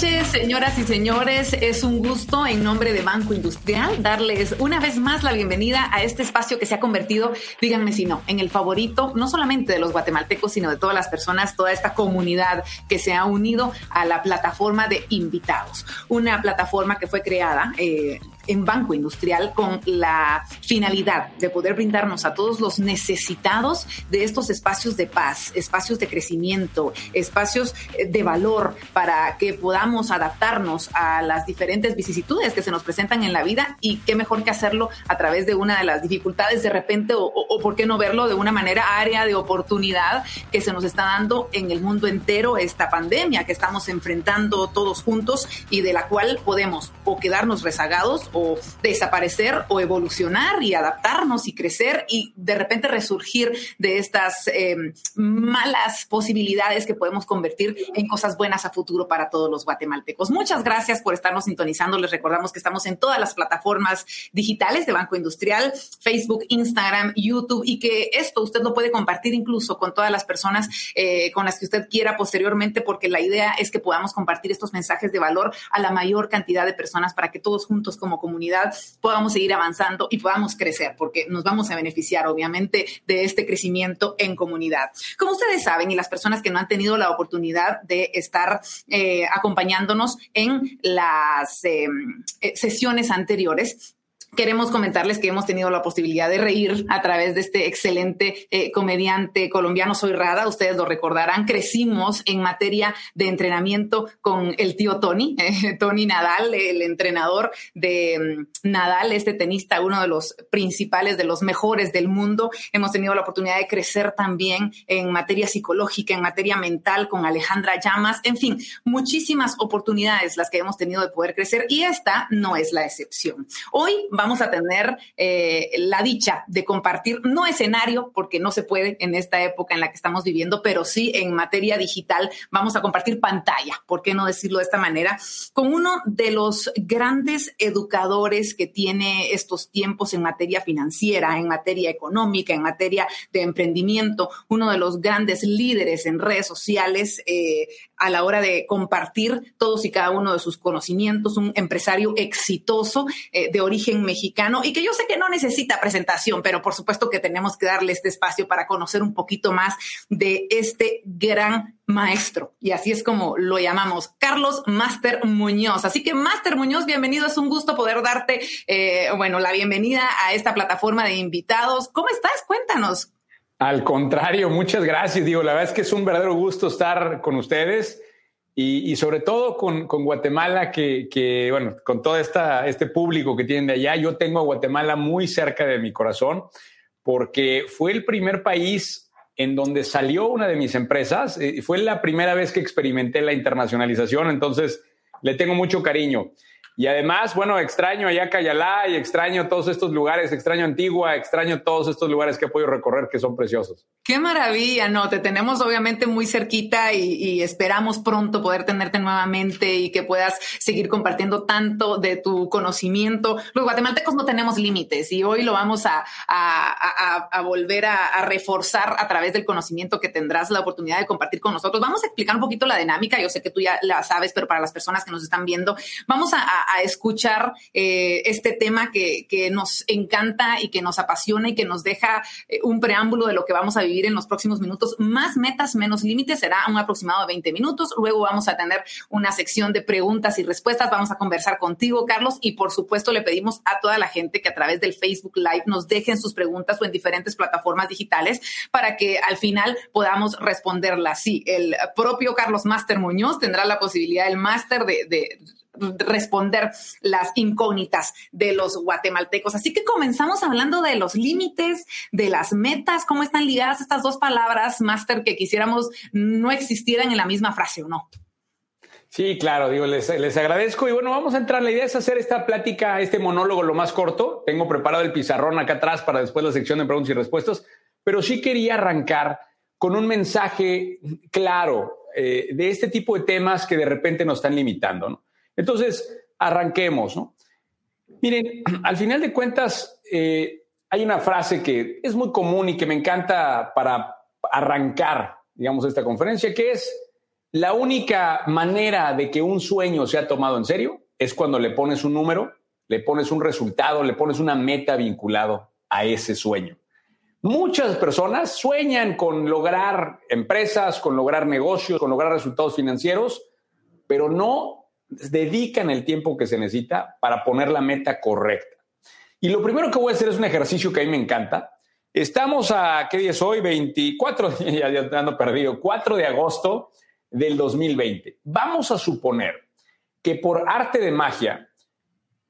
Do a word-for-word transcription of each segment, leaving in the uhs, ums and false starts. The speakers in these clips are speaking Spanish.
noches, señoras y señores. Es un gusto en nombre de Banco Industrial darles una vez más la bienvenida a este espacio que se ha convertido, díganme si no, en el favorito no solamente de los guatemaltecos, sino de todas las personas, toda esta comunidad que se ha unido a la plataforma de invitados. Una plataforma que fue creada eh, en Banco Industrial con la finalidad de poder brindarnos a todos los necesitados de estos espacios de paz, espacios de crecimiento, espacios de valor para que podamos adaptarnos a las diferentes vicisitudes que se nos presentan en la vida, y qué mejor que hacerlo a través de una de las dificultades de repente o, o, o por qué no verlo de una manera área de oportunidad que se nos está dando en el mundo entero esta pandemia que estamos enfrentando todos juntos y de la cual podemos o quedarnos rezagados o desaparecer o evolucionar y adaptarnos y crecer y de repente resurgir de estas eh, malas posibilidades que podemos convertir en cosas buenas a futuro para todos los guatemaltecos. Muchas gracias por estarnos sintonizando. Les recordamos que estamos en todas las plataformas digitales de Banco Industrial, Facebook, Instagram, YouTube, y que esto usted lo puede compartir incluso con todas las personas eh, con las que usted quiera posteriormente, porque la idea es que podamos compartir estos mensajes de valor a la mayor cantidad de personas para que todos juntos como comunidad podamos seguir avanzando y podamos crecer, porque nos vamos a beneficiar obviamente de este crecimiento en comunidad. Como ustedes saben, y las personas que no han tenido la oportunidad de estar eh, acompañándonos en las eh, sesiones anteriores, queremos comentarles que hemos tenido la posibilidad de reír a través de este excelente eh, comediante colombiano Soy Rada. Ustedes lo recordarán, crecimos en materia de entrenamiento con el tío Tony, eh, Tony Nadal, el entrenador de um, Nadal, este tenista, uno de los principales, de los mejores del mundo. Hemos tenido la oportunidad de crecer también en materia psicológica, en materia mental con Alejandra Llamas. En fin, muchísimas oportunidades las que hemos tenido de poder crecer, y esta no es la excepción. Hoy vamos a tener eh, la dicha de compartir, no escenario, porque no se puede en esta época en la que estamos viviendo, pero sí en materia digital vamos a compartir pantalla, ¿por qué no decirlo de esta manera?, con uno de los grandes educadores que tiene estos tiempos en materia financiera, en materia económica, en materia de emprendimiento, uno de los grandes líderes en redes sociales eh, a la hora de compartir todos y cada uno de sus conocimientos, un empresario exitoso eh, de origen mexicano, y que yo sé que no necesita presentación, pero por supuesto que tenemos que darle este espacio para conocer un poquito más de este gran maestro, y así es como lo llamamos, Carlos Máster Muñoz. Así que Máster Muñoz, bienvenido, es un gusto poder darte eh, bueno, la bienvenida a esta plataforma de invitados. ¿Cómo estás? Cuéntanos. Al contrario, muchas gracias. Digo, la verdad es que es un verdadero gusto estar con ustedes y, y sobre todo con, con Guatemala, que, que, bueno, con todo esta, este público que tienen de allá. Yo tengo a Guatemala muy cerca de mi corazón porque fue el primer país en donde salió una de mis empresas. Eh, fue la primera vez que experimenté la internacionalización, entonces le tengo mucho cariño. Y además, bueno, extraño allá Cayalá y extraño todos estos lugares, extraño Antigua, extraño todos estos lugares que he podido recorrer que son preciosos. ¡Qué maravilla! No, te tenemos obviamente muy cerquita y, y esperamos pronto poder tenerte nuevamente y que puedas seguir compartiendo tanto de tu conocimiento. Los guatemaltecos no tenemos límites y hoy lo vamos a, a, a, a volver a, a reforzar a través del conocimiento que tendrás la oportunidad de compartir con nosotros. Vamos a explicar un poquito la dinámica. Yo sé que tú ya la sabes, pero para las personas que nos están viendo, vamos a, a a escuchar eh, este tema que, que nos encanta y que nos apasiona y que nos deja eh, un preámbulo de lo que vamos a vivir en los próximos minutos. Más metas, menos límites, será un aproximado de veinte minutos. Luego vamos a tener una sección de preguntas y respuestas. Vamos a conversar contigo, Carlos, y por supuesto le pedimos a toda la gente que a través del Facebook Live nos dejen sus preguntas o en diferentes plataformas digitales para que al final podamos responderlas. Sí, el propio Carlos Máster Muñoz tendrá la posibilidad, el máster de, de responder las incógnitas de los guatemaltecos. Así que comenzamos hablando de los límites, de las metas, cómo están ligadas estas dos palabras, Máster, que quisiéramos no existieran en la misma frase, ¿o no? Sí, claro, digo, les, les agradezco. Y bueno, vamos a entrar. La idea es hacer esta plática, este monólogo lo más corto. Tengo preparado el pizarrón acá atrás para después la sección de preguntas y respuestas, pero sí quería arrancar con un mensaje claro eh, de este tipo de temas que de repente nos están limitando, ¿no? Entonces, arranquemos, ¿no? Miren, al final de cuentas, eh, hay una frase que es muy común y que me encanta para arrancar, digamos, esta conferencia, que es La única manera de que un sueño sea tomado en serio es cuando le pones un número, le pones un resultado, le pones una meta vinculado a ese sueño. Muchas personas sueñan con lograr empresas, con lograr negocios, con lograr resultados financieros, pero no dedican el tiempo que se necesita para poner la meta correcta. Y lo primero que voy a hacer es un ejercicio que a mí me encanta. Estamos a, ¿qué día es hoy? veinticuatro, ya, ya ando perdido, cuatro de agosto del dos mil veinte. Vamos a suponer que por arte de magia,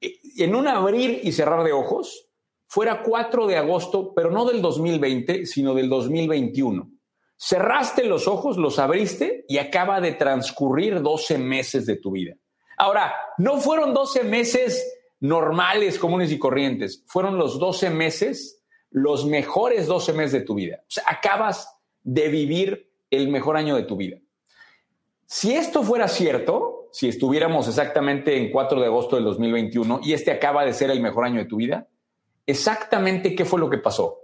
en un abrir y cerrar de ojos, fuera cuatro de agosto, pero no del dos mil veinte, sino del dos mil veintiuno. Cerraste los ojos, los abriste y acaba de transcurrir doce meses de tu vida. Ahora, no fueron doce meses normales, comunes y corrientes. Fueron los doce meses, los mejores doce meses de tu vida. O sea, acabas de vivir el mejor año de tu vida. Si esto fuera cierto, si estuviéramos exactamente en cuatro de agosto del dos mil veintiuno y este acaba de ser el mejor año de tu vida, exactamente qué fue lo que pasó.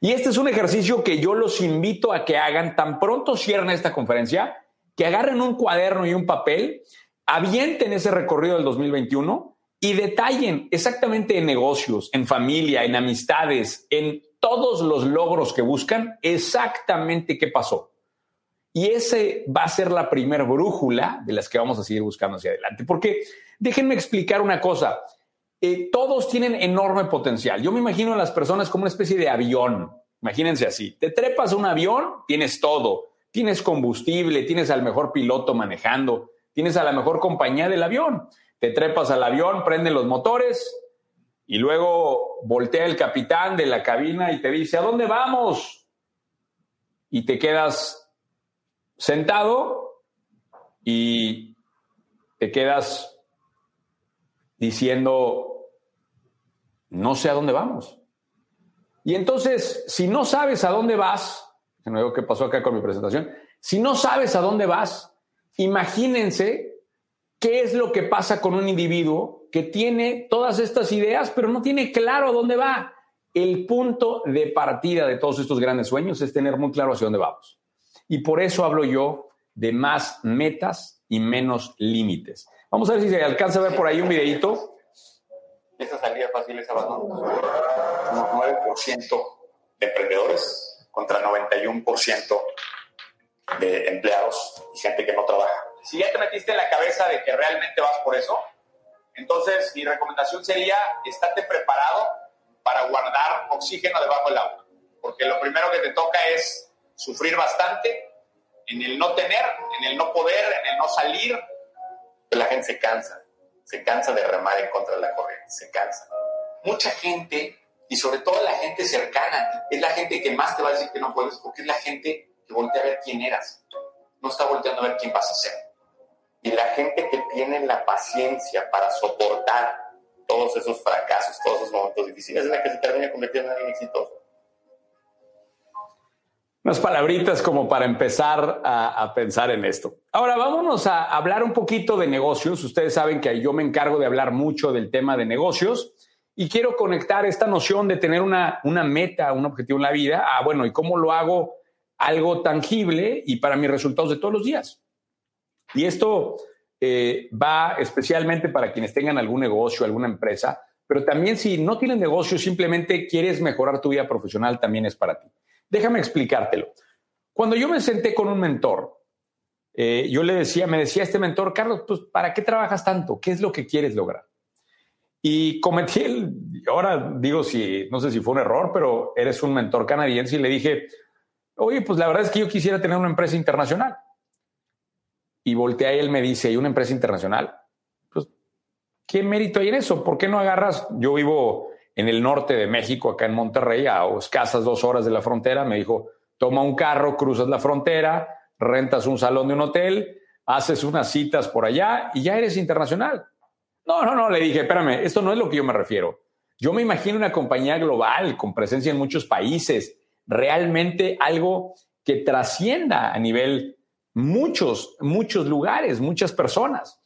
Y este es un ejercicio que yo los invito a que hagan tan pronto cierren esta conferencia, que agarren un cuaderno y un papel, avienten ese recorrido del dos mil veintiuno y detallen exactamente en negocios, en familia, en amistades, en todos los logros que buscan, exactamente qué pasó. Y ese va a ser la primera brújula de las que vamos a seguir buscando hacia adelante. Porque déjenme explicar una cosa. Eh, todos tienen enorme potencial. Yo me imagino a las personas como una especie de avión. Imagínense así. Te trepas a un avión, tienes todo. Tienes combustible, tienes al mejor piloto manejando, tienes a la mejor compañía del avión. Te trepas al avión, prenden los motores y luego voltea el capitán de la cabina y te dice, ¿a dónde vamos? Y te quedas sentado y te quedas diciendo, no sé a dónde vamos. Y entonces, si no sabes a dónde vas, se me veo qué pasó acá con mi presentación, si no sabes a dónde vas, imagínense qué es lo que pasa con un individuo que tiene todas estas ideas, pero no tiene claro a dónde va. El punto de partida de todos estos grandes sueños es tener muy claro hacia dónde vamos. Y por eso hablo yo de más metas y menos límites. Vamos a ver si se alcanza a ver por ahí un videíto. Esta salida fácil es abandono. nueve por ciento de emprendedores contra noventa y uno por ciento de empleados y gente que no trabaja. Si ya te metiste en la cabeza de que realmente vas por eso, entonces mi recomendación sería estate preparado para guardar oxígeno debajo del agua. Porque lo primero que te toca es sufrir bastante en el no tener, en el no poder, en el no salir. La gente se cansa, se cansa de remar en contra de la corriente, se cansa. Mucha gente, y sobre todo la gente cercana, es la gente que más te va a decir que no puedes, porque es la gente que voltea a ver quién eras, no está volteando a ver quién vas a ser. Y la gente que tiene la paciencia para soportar todos esos fracasos, todos esos momentos difíciles, es la que se termina convirtiendo en alguien exitoso. Unas palabritas como para empezar a, a pensar en esto. Ahora vámonos a hablar un poquito de negocios. Ustedes saben que yo me encargo de hablar mucho del tema de negocios y quiero conectar esta noción de tener una, una meta, un objetivo en la vida. Ah, bueno, ¿y cómo lo hago algo tangible y para mis resultados de todos los días? Y esto eh, va especialmente para quienes tengan algún negocio, alguna empresa, pero también si no tienen negocio, simplemente quieres mejorar tu vida profesional, también es para ti. Déjame explicártelo. Cuando yo me senté con un mentor, eh, yo le decía, me decía este mentor, Carlos, pues, ¿para qué trabajas tanto? ¿Qué es lo que quieres lograr? Y cometí el, ahora digo, si, no sé si fue un error, pero eres un mentor canadiense y le dije, oye, pues la verdad es que yo quisiera tener una empresa internacional. Y voltea y él me dice, ¿y una empresa internacional? Pues, ¿qué mérito hay en eso? ¿Por qué no agarras? Yo vivo en el norte de México, acá en Monterrey, a escasas dos horas de la frontera. Me dijo, toma un carro, cruzas la frontera, rentas un salón de un hotel, haces unas citas por allá y ya eres internacional. No, no, no, le dije, espérame, esto no es lo que yo me refiero. Yo me imagino una compañía global con presencia en muchos países, realmente algo que trascienda a nivel muchos, muchos lugares, muchas personas.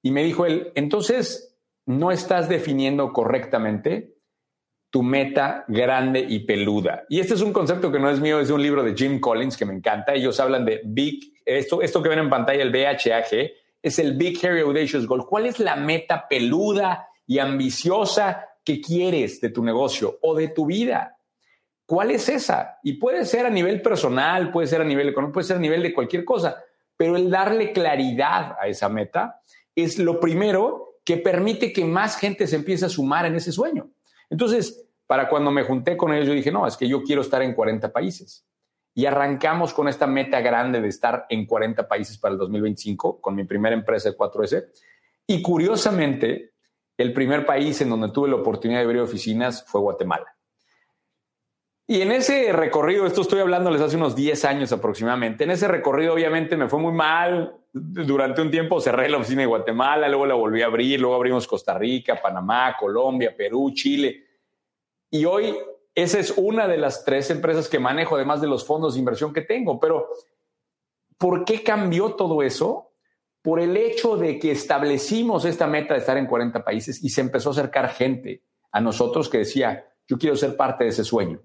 Y me dijo él, entonces, no estás definiendo correctamente tu meta grande y peluda. Y este es un concepto que no es mío, es de un libro de Jim Collins que me encanta. Ellos hablan de Big esto, esto que ven en pantalla, el B H A G, es el Big, Hairy, Audacious Goal. ¿Cuál es la meta peluda y ambiciosa que quieres de tu negocio o de tu vida? ¿Cuál es esa? Y puede ser a nivel personal, puede ser a nivel económico, puede ser a nivel de cualquier cosa, pero el darle claridad a esa meta es lo primero que permite que más gente se empiece a sumar en ese sueño. Entonces, para cuando me junté con ellos, yo dije, no, es que yo quiero estar en cuarenta países. Y arrancamos con esta meta grande de estar en cuarenta países para el dos mil veinticinco con mi primera empresa de cuatro ese. Y curiosamente, el primer país en donde tuve la oportunidad de abrir oficinas fue Guatemala. Y en ese recorrido, esto estoy hablándoles hace unos diez años aproximadamente, en ese recorrido obviamente me fue muy mal. Durante un tiempo cerré la oficina de Guatemala, luego la volví a abrir, luego abrimos Costa Rica, Panamá, Colombia, Perú, Chile. Y hoy... esa es una de las tres empresas que manejo, además de los fondos de inversión que tengo. Pero, ¿por qué cambió todo eso? Por el hecho de que establecimos esta meta de estar en cuarenta países y se empezó a acercar gente a nosotros que decía, yo quiero ser parte de ese sueño.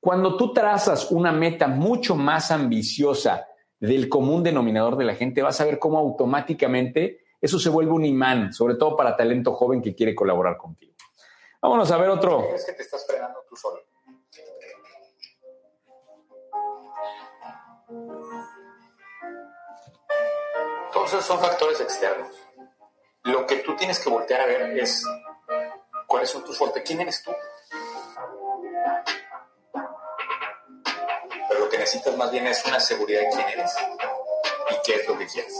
Cuando tú trazas una meta mucho más ambiciosa del común denominador de la gente, vas a ver cómo automáticamente eso se vuelve un imán, sobre todo para talento joven que quiere colaborar contigo. Vámonos a ver otro. ¿Crees que te estás frenando tú solo? Entonces son factores externos. Lo que tú tienes que voltear a ver es cuáles son tus fuertes, quién eres tú. Pero lo que necesitas más bien es una seguridad de quién eres y qué es lo que quieres.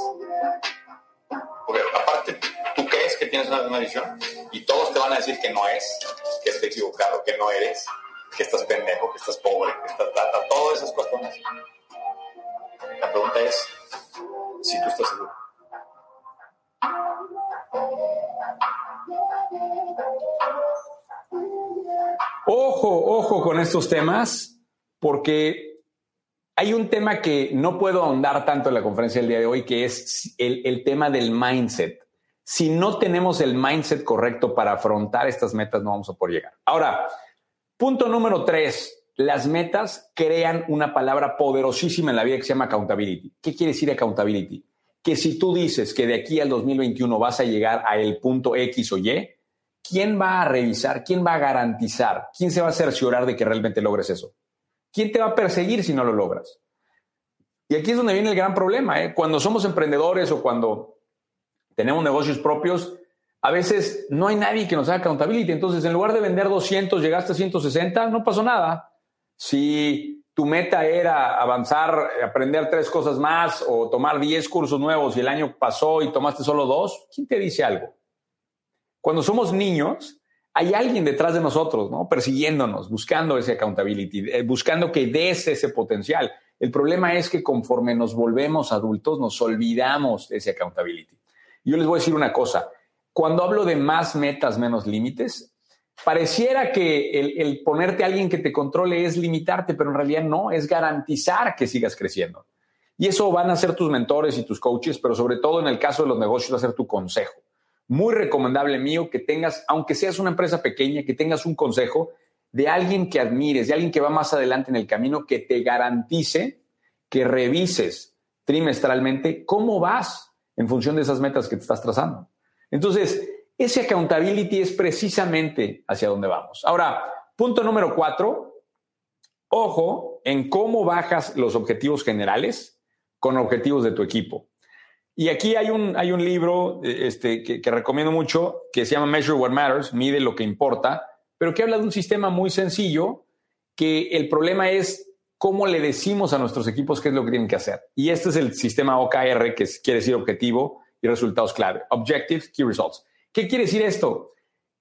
Porque aparte, tú crees que tienes una, una visión. Y todos te van a decir que no es, que esté equivocado, que no eres, que estás pendejo, que estás pobre, que estás tata, todas esas cosas. La pregunta es si tú estás seguro. Ojo, ojo con estos temas, porque hay un tema que no puedo ahondar tanto en la conferencia del día de hoy, que es el, el tema del mindset. Si no tenemos el mindset correcto para afrontar estas metas, no vamos a poder llegar. Ahora, punto número tres, las metas crean una palabra poderosísima en la vida que se llama accountability. ¿Qué quiere decir accountability? Que si tú dices que de aquí al dos mil veintiuno vas a llegar a el punto X o Y, ¿quién va a revisar? ¿Quién va a garantizar? ¿Quién se va a cerciorar de que realmente logres eso? ¿Quién te va a perseguir si no lo logras? Y aquí es donde viene el gran problema, ¿eh? Cuando somos emprendedores o cuando... tenemos negocios propios, a veces no hay nadie que nos haga accountability. Entonces, en lugar de vender doscientos, llegaste a ciento sesenta, no pasó nada. Si tu meta era avanzar, aprender tres cosas más o tomar diez cursos nuevos y el año pasó y tomaste solo dos, ¿quién te dice algo? Cuando somos niños, hay alguien detrás de nosotros, ¿no? Persiguiéndonos, buscando ese accountability, buscando que des ese potencial. El problema es que conforme nos volvemos adultos, nos olvidamos de ese accountability. Yo les voy a decir una cosa. Cuando hablo de más metas, menos límites, pareciera que el, el ponerte a alguien que te controle es limitarte, pero en realidad no, es garantizar que sigas creciendo. Y eso van a ser tus mentores y tus coaches, pero sobre todo en el caso de los negocios va a ser tu consejo. Muy recomendable mío que tengas, aunque seas una empresa pequeña, que tengas un consejo de alguien que admires, de alguien que va más adelante en el camino, que te garantice que revises trimestralmente cómo vas en función de esas metas que te estás trazando. Entonces, ese accountability es precisamente hacia dónde vamos. Ahora, punto número cuatro, ojo en cómo bajas los objetivos generales con objetivos de tu equipo. Y aquí hay un, hay un libro este, que, que recomiendo mucho que se llama Measure What Matters, mide lo que importa, pero que habla de un sistema muy sencillo que el problema es cómo le decimos a nuestros equipos qué es lo que tienen que hacer. Y este es el sistema O K R, que quiere decir objetivo y resultados clave. Objectives, Key Results. ¿Qué quiere decir esto?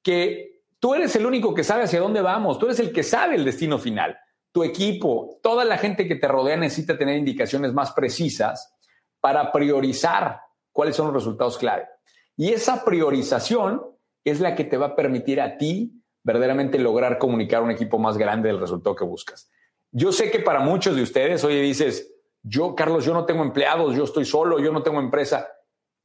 Que tú eres el único que sabe hacia dónde vamos. Tú eres el que sabe el destino final. Tu equipo, toda la gente que te rodea necesita tener indicaciones más precisas para priorizar cuáles son los resultados clave. Y esa priorización es la que te va a permitir a ti verdaderamente lograr comunicar a un equipo más grande del resultado que buscas. Yo sé que para muchos de ustedes, oye, dices, yo, Carlos, yo no tengo empleados, yo estoy solo, yo no tengo empresa.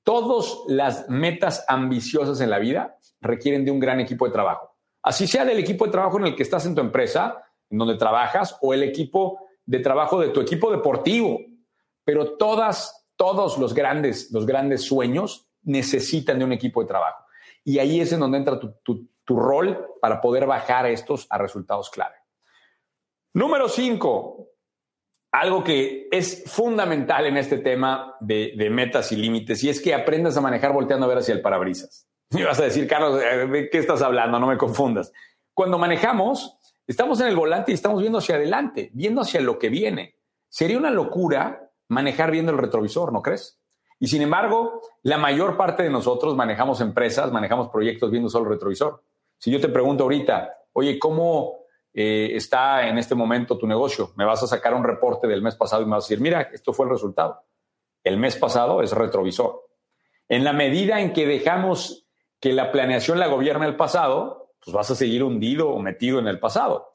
Todas las metas ambiciosas en la vida requieren de un gran equipo de trabajo. Así sea del equipo de trabajo en el que estás en tu empresa, en donde trabajas, o el equipo de trabajo de tu equipo deportivo. Pero todas, todos los grandes, los grandes sueños necesitan de un equipo de trabajo. Y ahí es en donde entra tu, tu, tu rol para poder bajar estos a resultados clave. Número cinco, algo que es fundamental en este tema de, de metas y límites, y es que aprendas a manejar volteando a ver hacia el parabrisas. Y vas a decir, Carlos, ¿de qué estás hablando? No me confundas. Cuando manejamos, estamos en el volante y estamos viendo hacia adelante, viendo hacia lo que viene. Sería una locura manejar viendo el retrovisor, ¿no crees? Y sin embargo, la mayor parte de nosotros manejamos empresas, manejamos proyectos viendo solo el retrovisor. Si yo te pregunto ahorita, oye, ¿cómo eh, está en este momento tu negocio? Me vas a sacar un reporte del mes pasado y me vas a decir, mira, esto fue el resultado. El mes pasado es retrovisor. En la medida en que dejamos que la planeación la gobierne el pasado, pues vas a seguir hundido o metido en el pasado.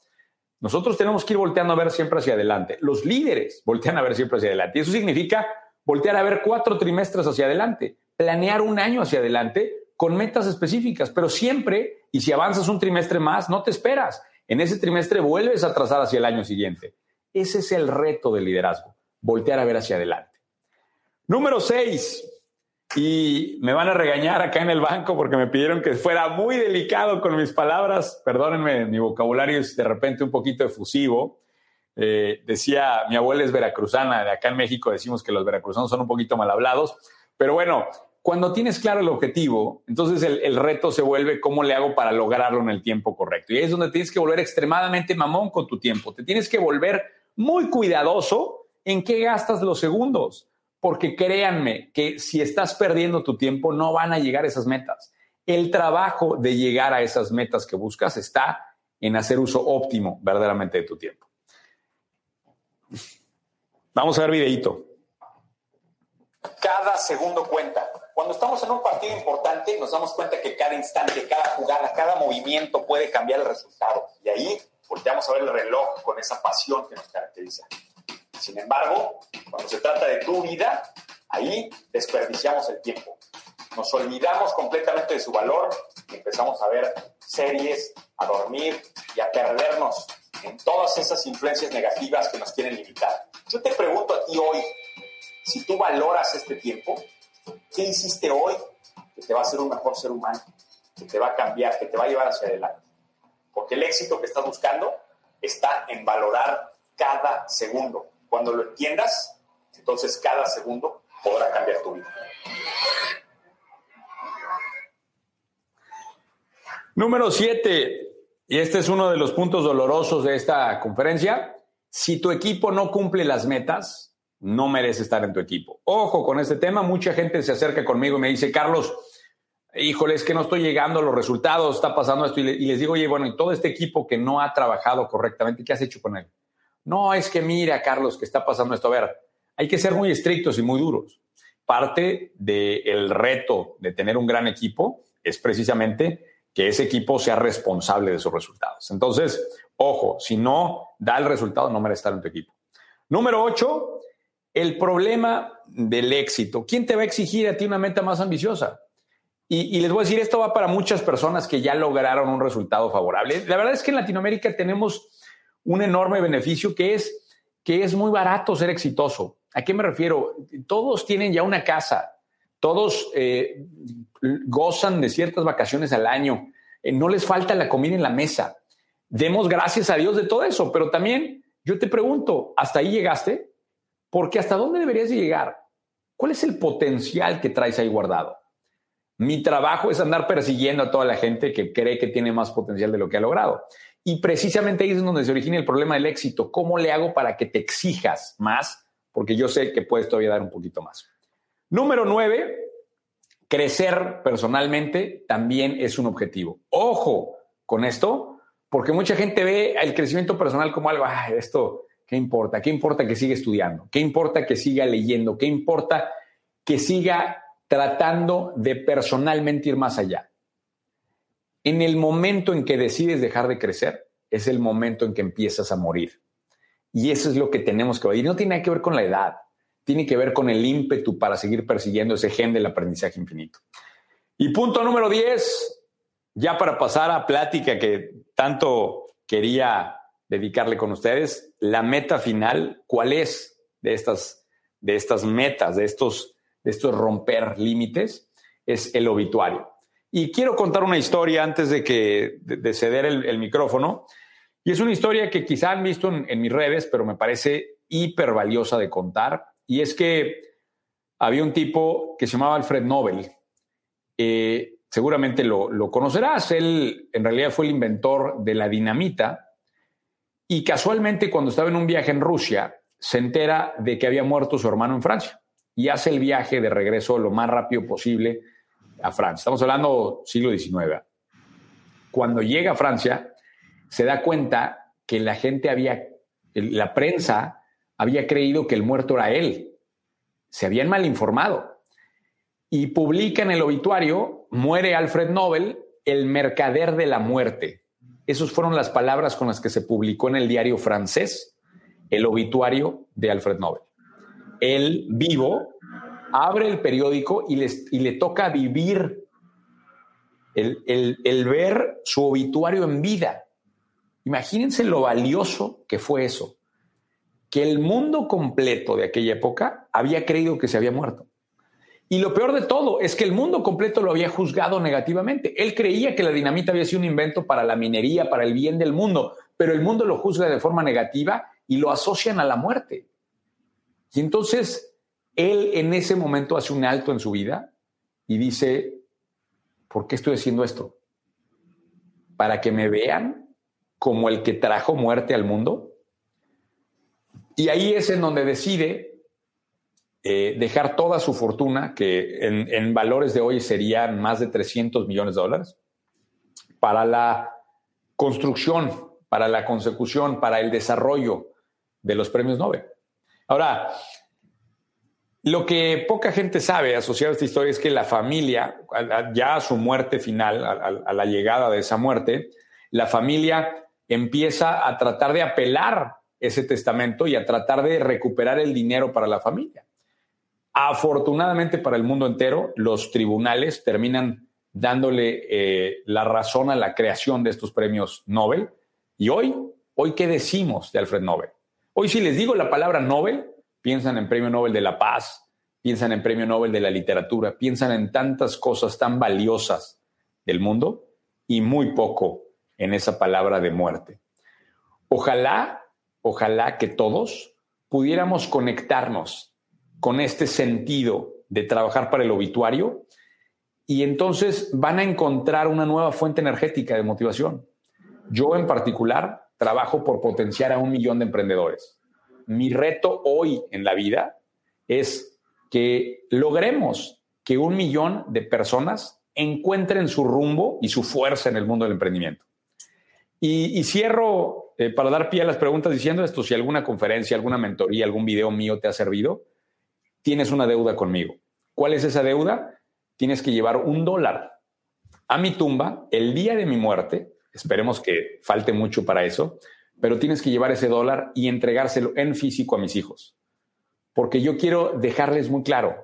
Nosotros tenemos que ir volteando a ver siempre hacia adelante. Los líderes voltean a ver siempre hacia adelante. Y eso significa voltear a ver cuatro trimestres hacia adelante, planear un año hacia adelante con metas específicas, pero siempre, y si avanzas un trimestre más, no te esperas. En ese trimestre vuelves a trazar hacia el año siguiente. Ese es el reto del liderazgo, voltear a ver hacia adelante. Número seis, y me van a regañar acá en el banco porque me pidieron que fuera muy delicado con mis palabras. Perdónenme, mi vocabulario es de repente un poquito efusivo. Eh, decía, mi abuela es veracruzana, de acá en México decimos que los veracruzanos son un poquito mal hablados, pero bueno, cuando tienes claro el objetivo, entonces el, el reto se vuelve cómo le hago para lograrlo en el tiempo correcto. Y ahí es donde tienes que volver extremadamente mamón con tu tiempo. Te tienes que volver muy cuidadoso en qué gastas los segundos, porque créanme que si estás perdiendo tu tiempo no van a llegar a esas metas. El trabajo de llegar a esas metas que buscas está en hacer uso óptimo verdaderamente de tu tiempo. Vamos a ver videíto. Cada segundo cuenta. Cuando estamos en un partido importante, nos damos cuenta que cada instante, cada jugada, cada movimiento puede cambiar el resultado. Y ahí volteamos a ver el reloj con esa pasión que nos caracteriza. Sin embargo, cuando se trata de tu vida, ahí desperdiciamos el tiempo. Nos olvidamos completamente de su valor y empezamos a ver series, a dormir y a perdernos en todas esas influencias negativas que nos quieren limitar. Yo te pregunto a ti hoy, si tú valoras este tiempo, ¿qué hiciste hoy que te va a hacer un mejor ser humano, que te va a cambiar, que te va a llevar hacia adelante? Porque el éxito que estás buscando está en valorar cada segundo. Cuando lo entiendas, entonces cada segundo podrá cambiar tu vida. Número siete. Y este es uno de los puntos dolorosos de esta conferencia. Si tu equipo no cumple las metas, no merece estar en tu equipo. Ojo con este tema. Mucha gente se acerca conmigo y me dice, Carlos, híjole, es que no estoy llegando a los resultados, está pasando esto. Y les digo, oye, bueno, y todo este equipo que no ha trabajado correctamente, ¿qué has hecho con él? No, es que mira, Carlos, que está pasando esto. A ver, hay que ser muy estrictos y muy duros. Parte del reto de tener un gran equipo es precisamente que ese equipo sea responsable de sus resultados. Entonces, ojo, si no da el resultado, no merece estar en tu equipo. Número ocho, el problema del éxito. ¿Quién te va a exigir a ti una meta más ambiciosa? Y, y les voy a decir, esto va para muchas personas que ya lograron un resultado favorable. La verdad es que en Latinoamérica tenemos un enorme beneficio que es que es muy barato ser exitoso. ¿A qué me refiero? Todos tienen ya una casa. Todos eh, gozan de ciertas vacaciones al año. Eh, no les falta la comida en la mesa. Demos gracias a Dios de todo eso. Pero también yo te pregunto, ¿hasta ahí llegaste? Porque ¿hasta dónde deberías de llegar? ¿Cuál es el potencial que traes ahí guardado? Mi trabajo es andar persiguiendo a toda la gente que cree que tiene más potencial de lo que ha logrado. Y precisamente ahí es donde se origina el problema del éxito. ¿Cómo le hago para que te exijas más? Porque yo sé que puedes todavía dar un poquito más. Número nueve, crecer personalmente también es un objetivo. Ojo con esto, porque mucha gente ve el crecimiento personal como algo, ay, esto, ¿qué importa? ¿Qué importa que siga estudiando? ¿Qué importa que siga leyendo? ¿Qué importa que siga tratando de personalmente ir más allá? En el momento en que decides dejar de crecer, es el momento en que empiezas a morir. Y eso es lo que tenemos que ver. Y no tiene nada que ver con la edad. Tiene que ver con el ímpetu para seguir persiguiendo ese gen del aprendizaje infinito. Y punto número diez, ya para pasar a plática que tanto quería dedicarle con ustedes, la meta final, ¿cuál es de estas de estas metas, de estos, de estos romper límites, es el obituario. Y quiero contar una historia antes de, que, de, de ceder el, el micrófono. Y es una historia que quizá han visto en, en mis redes, pero me parece hiper valiosa de contar. Y es que había un tipo que se llamaba Alfred Nobel. Eh, seguramente lo, lo conocerás. Él en realidad fue el inventor de la dinamita. Y casualmente, cuando estaba en un viaje en Rusia, se entera de que había muerto su hermano en Francia y hace el viaje de regreso lo más rápido posible a Francia. Estamos hablando siglo diecinueve. Cuando llega a Francia, se da cuenta que la gente había, la prensa había creído que el muerto era él. Se habían mal informado. Y publica en el obituario: muere Alfred Nobel, el mercader de la muerte. Esas fueron las palabras con las que se publicó en el diario francés el obituario de Alfred Nobel. Él, vivo, abre el periódico y, les, y le toca vivir el, el, el ver su obituario en vida. Imagínense lo valioso que fue eso, que el mundo completo de aquella época había creído que se había muerto. Y lo peor de todo es que el mundo completo lo había juzgado negativamente. Él creía que la dinamita había sido un invento para la minería, para el bien del mundo, pero el mundo lo juzga de forma negativa y lo asocian a la muerte. Y entonces él en ese momento hace un alto en su vida y dice: ¿por qué estoy haciendo esto? ¿Para que me vean como el que trajo muerte al mundo? Y ahí es en donde decide eh, dejar toda su fortuna, que en, en valores de hoy serían más de trescientos millones de dólares, para la construcción, para la consecución, para el desarrollo de los premios Nobel. Ahora, lo que poca gente sabe asociado a esta historia es que la familia, ya a su muerte final, a, a la llegada de esa muerte, la familia empieza a tratar de apelar ese testamento y a tratar de recuperar el dinero para la familia. Afortunadamente para el mundo entero, los tribunales terminan dándole eh, la razón a la creación de estos premios Nobel. Y hoy, hoy ¿qué decimos de Alfred Nobel? Hoy, si les digo la palabra Nobel, piensan en Premio Nobel de la Paz, piensan en Premio Nobel de la Literatura, piensan en tantas cosas tan valiosas del mundo y muy poco en esa palabra de muerte. Ojalá, ojalá que todos pudiéramos conectarnos con este sentido de trabajar para el obituario, y entonces van a encontrar una nueva fuente energética de motivación. Yo en particular trabajo por potenciar a un millón de emprendedores. Mi reto hoy en la vida es que logremos que un millón de personas encuentren su rumbo y su fuerza en el mundo del emprendimiento. Y, y cierro eh, para dar pie a las preguntas diciendo esto: si alguna conferencia, alguna mentoría, algún video mío te ha servido, tienes una deuda conmigo. ¿Cuál es esa deuda? Tienes que llevar un dólar a mi tumba el día de mi muerte. Esperemos que falte mucho para eso, pero tienes que llevar ese dólar y entregárselo en físico a mis hijos. Porque yo quiero dejarles muy claro,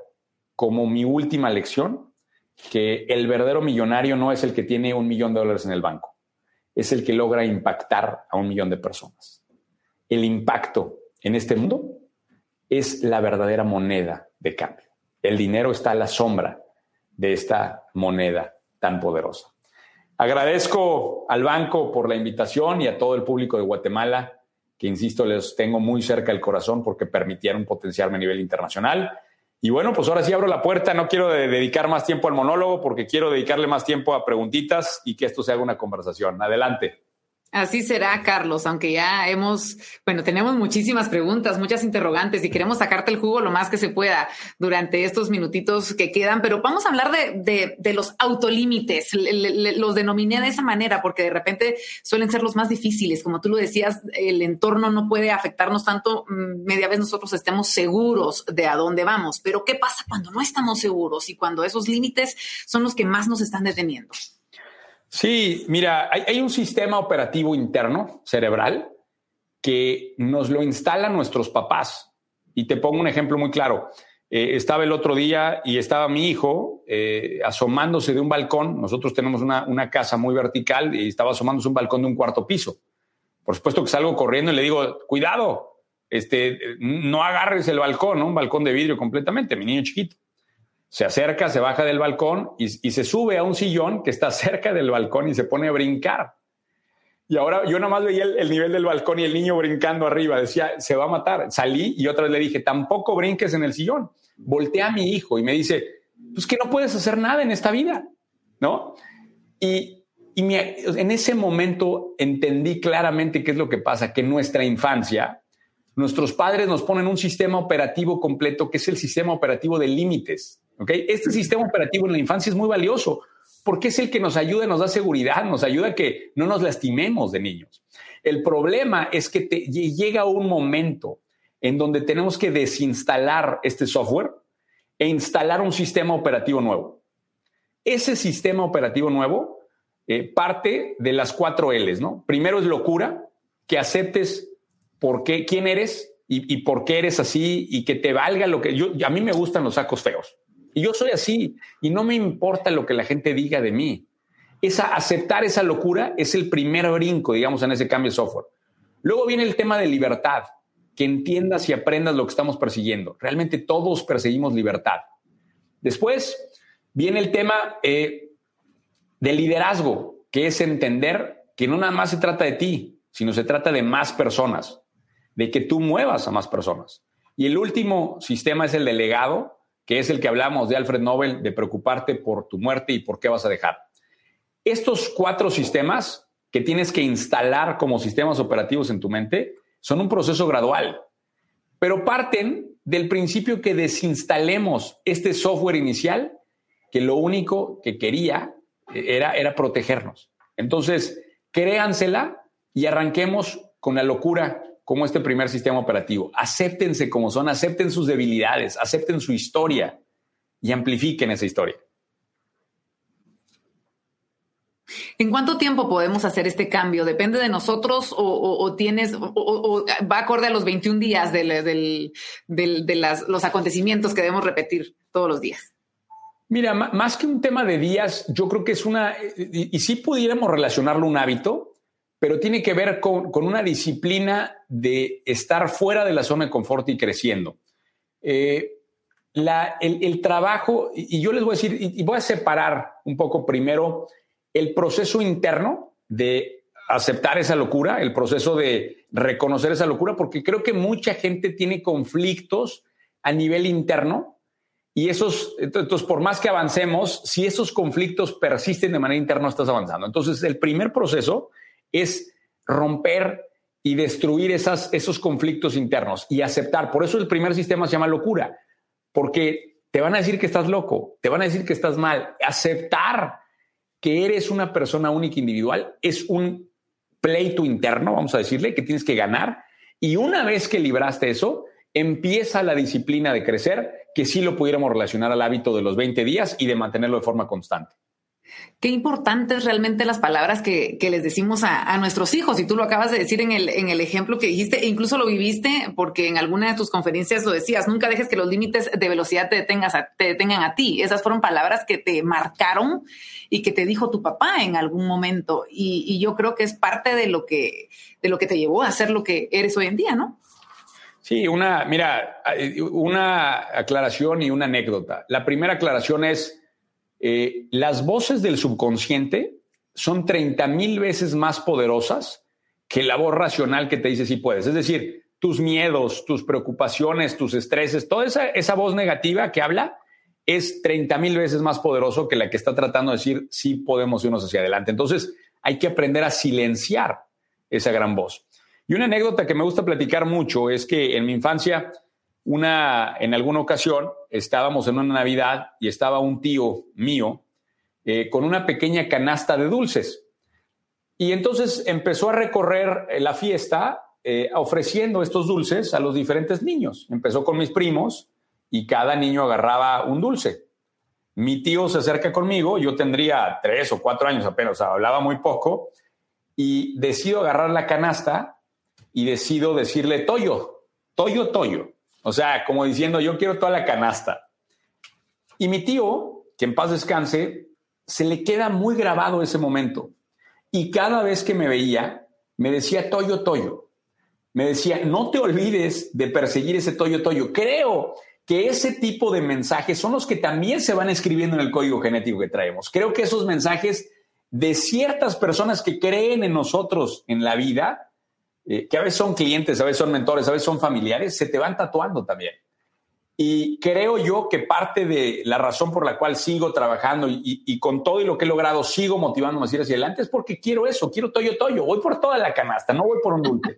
como mi última lección, que el verdadero millonario no es el que tiene un millón de dólares en el banco. Es el que logra impactar a un millón de personas. El impacto en este mundo es la verdadera moneda de cambio. El dinero está a la sombra de esta moneda tan poderosa. Agradezco al banco por la invitación y a todo el público de Guatemala, que insisto, les tengo muy cerca el corazón porque permitieron potenciarme a nivel internacional. Y bueno, pues ahora sí abro la puerta. No quiero dedicar más tiempo al monólogo porque quiero dedicarle más tiempo a preguntitas y que esto se haga una conversación. Adelante. Así será, Carlos, aunque ya hemos, bueno, tenemos muchísimas preguntas, muchas interrogantes y queremos sacarte el jugo lo más que se pueda durante estos minutitos que quedan, pero vamos a hablar de, de, de los autolímites. Le, le, los denominé de esa manera porque de repente suelen ser los más difíciles. Como tú lo decías, el entorno no puede afectarnos tanto, media vez nosotros estemos seguros de a dónde vamos, pero ¿qué pasa cuando no estamos seguros y cuando esos límites son los que más nos están deteniendo? Sí, mira, hay, hay un sistema operativo interno, cerebral, que nos lo instalan nuestros papás. Y te pongo un ejemplo muy claro. Eh, estaba el otro día y estaba mi hijo eh, asomándose de un balcón. Nosotros tenemos una, una casa muy vertical y estaba asomándose un balcón de un cuarto piso. Por supuesto que salgo corriendo y le digo: cuidado. este, no agarres el balcón, ¿no? Un balcón de vidrio completamente, mi niño chiquito. Se acerca, se baja del balcón y, y se sube a un sillón que está cerca del balcón y se pone a brincar. Y ahora yo nada más veía el, el nivel del balcón y el niño brincando arriba. Decía, se va a matar. Salí y otra vez le dije, tampoco brinques en el sillón. Volteé a mi hijo y me dice, pues que no puedes hacer nada en esta vida, ¿no? Y, y mi, en ese momento entendí claramente qué es lo que pasa, que en nuestra infancia, nuestros padres nos ponen un sistema operativo completo, que es el sistema operativo de límites, ¿ok? Este sistema operativo en la infancia es muy valioso, porque es el que nos ayuda, nos da seguridad, nos ayuda a que no nos lastimemos de niños. El problema es que te, llega un momento en donde tenemos que desinstalar este software e instalar un sistema operativo nuevo. Ese sistema operativo nuevo eh, parte de las cuatro L's, ¿no? Primero es locura, que aceptes por qué, quién eres y, y por qué eres así y que te valga lo que... Yo, a mí me gustan los sacos feos. Y yo soy así y no me importa lo que la gente diga de mí. Esa, aceptar esa locura es el primer brinco, digamos, en ese cambio de software. Luego viene el tema de libertad, que entiendas y aprendas lo que estamos persiguiendo. Realmente todos perseguimos libertad. Después viene el tema eh, de liderazgo, que es entender que no nada más se trata de ti, sino se trata de más personas, de que tú muevas a más personas. Y el último sistema es el de legado, que es el que hablamos de Alfred Nobel, de preocuparte por tu muerte y por qué vas a dejar. Estos cuatro sistemas que tienes que instalar como sistemas operativos en tu mente son un proceso gradual, pero parten del principio que desinstalemos este software inicial que lo único que quería era, era protegernos. Entonces, créansela y arranquemos con la locura como este primer sistema operativo. Acéptense como son, acepten sus debilidades, acepten su historia y amplifiquen esa historia. ¿En cuánto tiempo podemos hacer este cambio? ¿Depende de nosotros o, o, o tienes o, o, o va acorde a los veintiún días de, la, de, de, de las, los acontecimientos que debemos repetir todos los días? Mira, más que un tema de días, yo creo que es una... Y, y si pudiéramos relacionarlo a un hábito, pero tiene que ver con, con una disciplina de estar fuera de la zona de confort y creciendo. Eh, la, el, el trabajo, y yo les voy a decir, y voy a separar un poco primero el proceso interno de aceptar esa locura, el proceso de reconocer esa locura, porque creo que mucha gente tiene conflictos a nivel interno y esos, entonces por más que avancemos, si esos conflictos persisten de manera interna, estás avanzando. Entonces, el primer proceso es romper y destruir esas, esos conflictos internos y aceptar. Por eso el primer sistema se llama locura, porque te van a decir que estás loco, te van a decir que estás mal. Aceptar que eres una persona única individual es un pleito interno, vamos a decirle, que tienes que ganar. Y una vez que libraste eso, empieza la disciplina de crecer, que sí lo pudiéramos relacionar al hábito de los veinte días y de mantenerlo de forma constante. Qué importantes realmente las palabras que, que les decimos a, a nuestros hijos. Y tú lo acabas de decir en el, en el ejemplo que dijiste, e incluso lo viviste porque en alguna de tus conferencias lo decías, nunca dejes que los límites de velocidad te, detengas a, te detengan a ti. Esas fueron palabras que te marcaron y que te dijo tu papá en algún momento. Y, y yo creo que es parte de lo que, de lo que te llevó a ser lo que eres hoy en día, ¿no? Sí, una, mira, una aclaración y una anécdota. La primera aclaración es, Eh, las voces del subconsciente son treinta mil veces más poderosas que la voz racional que te dice si puedes. Es decir, tus miedos, tus preocupaciones, tus estreses, toda esa, esa voz negativa que habla es treinta mil veces más poderoso que la que está tratando de decir si podemos irnos hacia adelante. Entonces hay que aprender a silenciar esa gran voz. Y una anécdota que me gusta platicar mucho es que en mi infancia, Una, en alguna ocasión estábamos en una Navidad y estaba un tío mío eh, con una pequeña canasta de dulces. Y entonces empezó a recorrer la fiesta eh, ofreciendo estos dulces a los diferentes niños. Empezó con mis primos y cada niño agarraba un dulce. Mi tío se acerca conmigo, yo tendría tres o cuatro años apenas, o sea, hablaba muy poco, y decido agarrar la canasta y decido decirle Toyo, Toyo, Toyo. O sea, como diciendo, yo quiero toda la canasta. Y mi tío, que en paz descanse, se le queda muy grabado ese momento. Y cada vez que me veía, me decía, Toyo, Toyo. me decía, no te olvides de perseguir ese toyo toyo. Creo que ese tipo de mensajes son los que también se van escribiendo en el código genético que traemos. Creo que esos mensajes de ciertas personas que creen en nosotros en la vida, eh, que a veces son clientes, a veces son mentores, a veces son familiares, se te van tatuando también. Y creo yo que parte de la razón por la cual sigo trabajando y, y con todo y lo que he logrado sigo motivándome a ir hacia adelante es porque quiero eso, quiero toyo toyo, voy por toda la canasta, no voy por un dulce.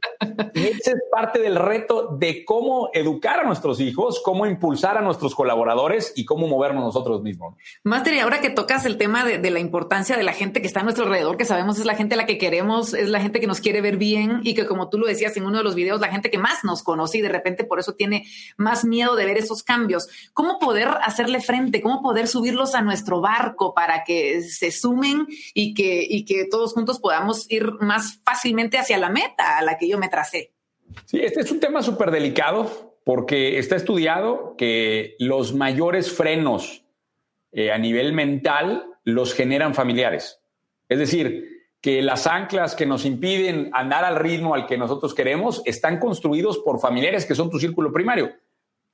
Y ese es parte del reto de cómo educar a nuestros hijos, cómo impulsar a nuestros colaboradores y cómo movernos nosotros mismos. Máster, y ahora que tocas el tema de, de la importancia de la gente que está a nuestro alrededor, que sabemos es la gente a la que queremos, es la gente que nos quiere ver bien y que, como tú lo decías en uno de los videos, la gente que más nos conoce y de repente por eso tiene más miedo de ver esos cambios. ¿Cómo poder hacerle frente? ¿Cómo poder subirlos a nuestro barco para que se sumen y que, y que todos juntos podamos ir más fácilmente hacia la meta a la que yo me tracé? Sí, este es un tema súper delicado porque está estudiado que los mayores frenos eh, a nivel mental los generan familiares. Es decir, que las anclas que nos impiden andar al ritmo al que nosotros queremos están construidos por familiares que son tu círculo primario.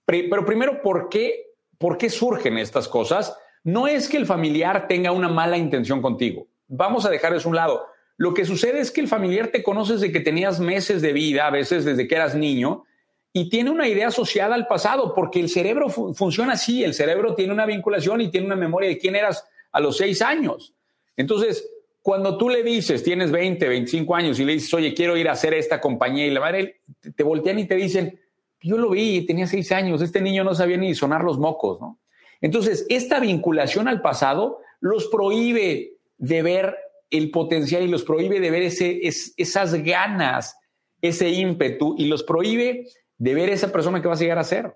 Pero primero, ¿por qué, ¿por qué surgen estas cosas? No es que el familiar tenga una mala intención contigo. Vamos a dejar eso a un lado. Lo que sucede es que el familiar te conoce desde que tenías meses de vida, a veces desde que eras niño, y tiene una idea asociada al pasado, porque el cerebro fu- funciona así. El cerebro tiene una vinculación y tiene una memoria de quién eras a los seis años. Entonces, cuando tú le dices, tienes veinte, veinticinco años, y le dices, oye, quiero ir a hacer esta compañía, y la madre te voltean y te dicen, yo lo vi, tenía seis años, este niño no sabía ni sonar los mocos, ¿no? Entonces, esta vinculación al pasado los prohíbe de ver el potencial y los prohíbe de ver ese, es, esas ganas, ese ímpetu, y los prohíbe de ver esa persona que vas a llegar a ser.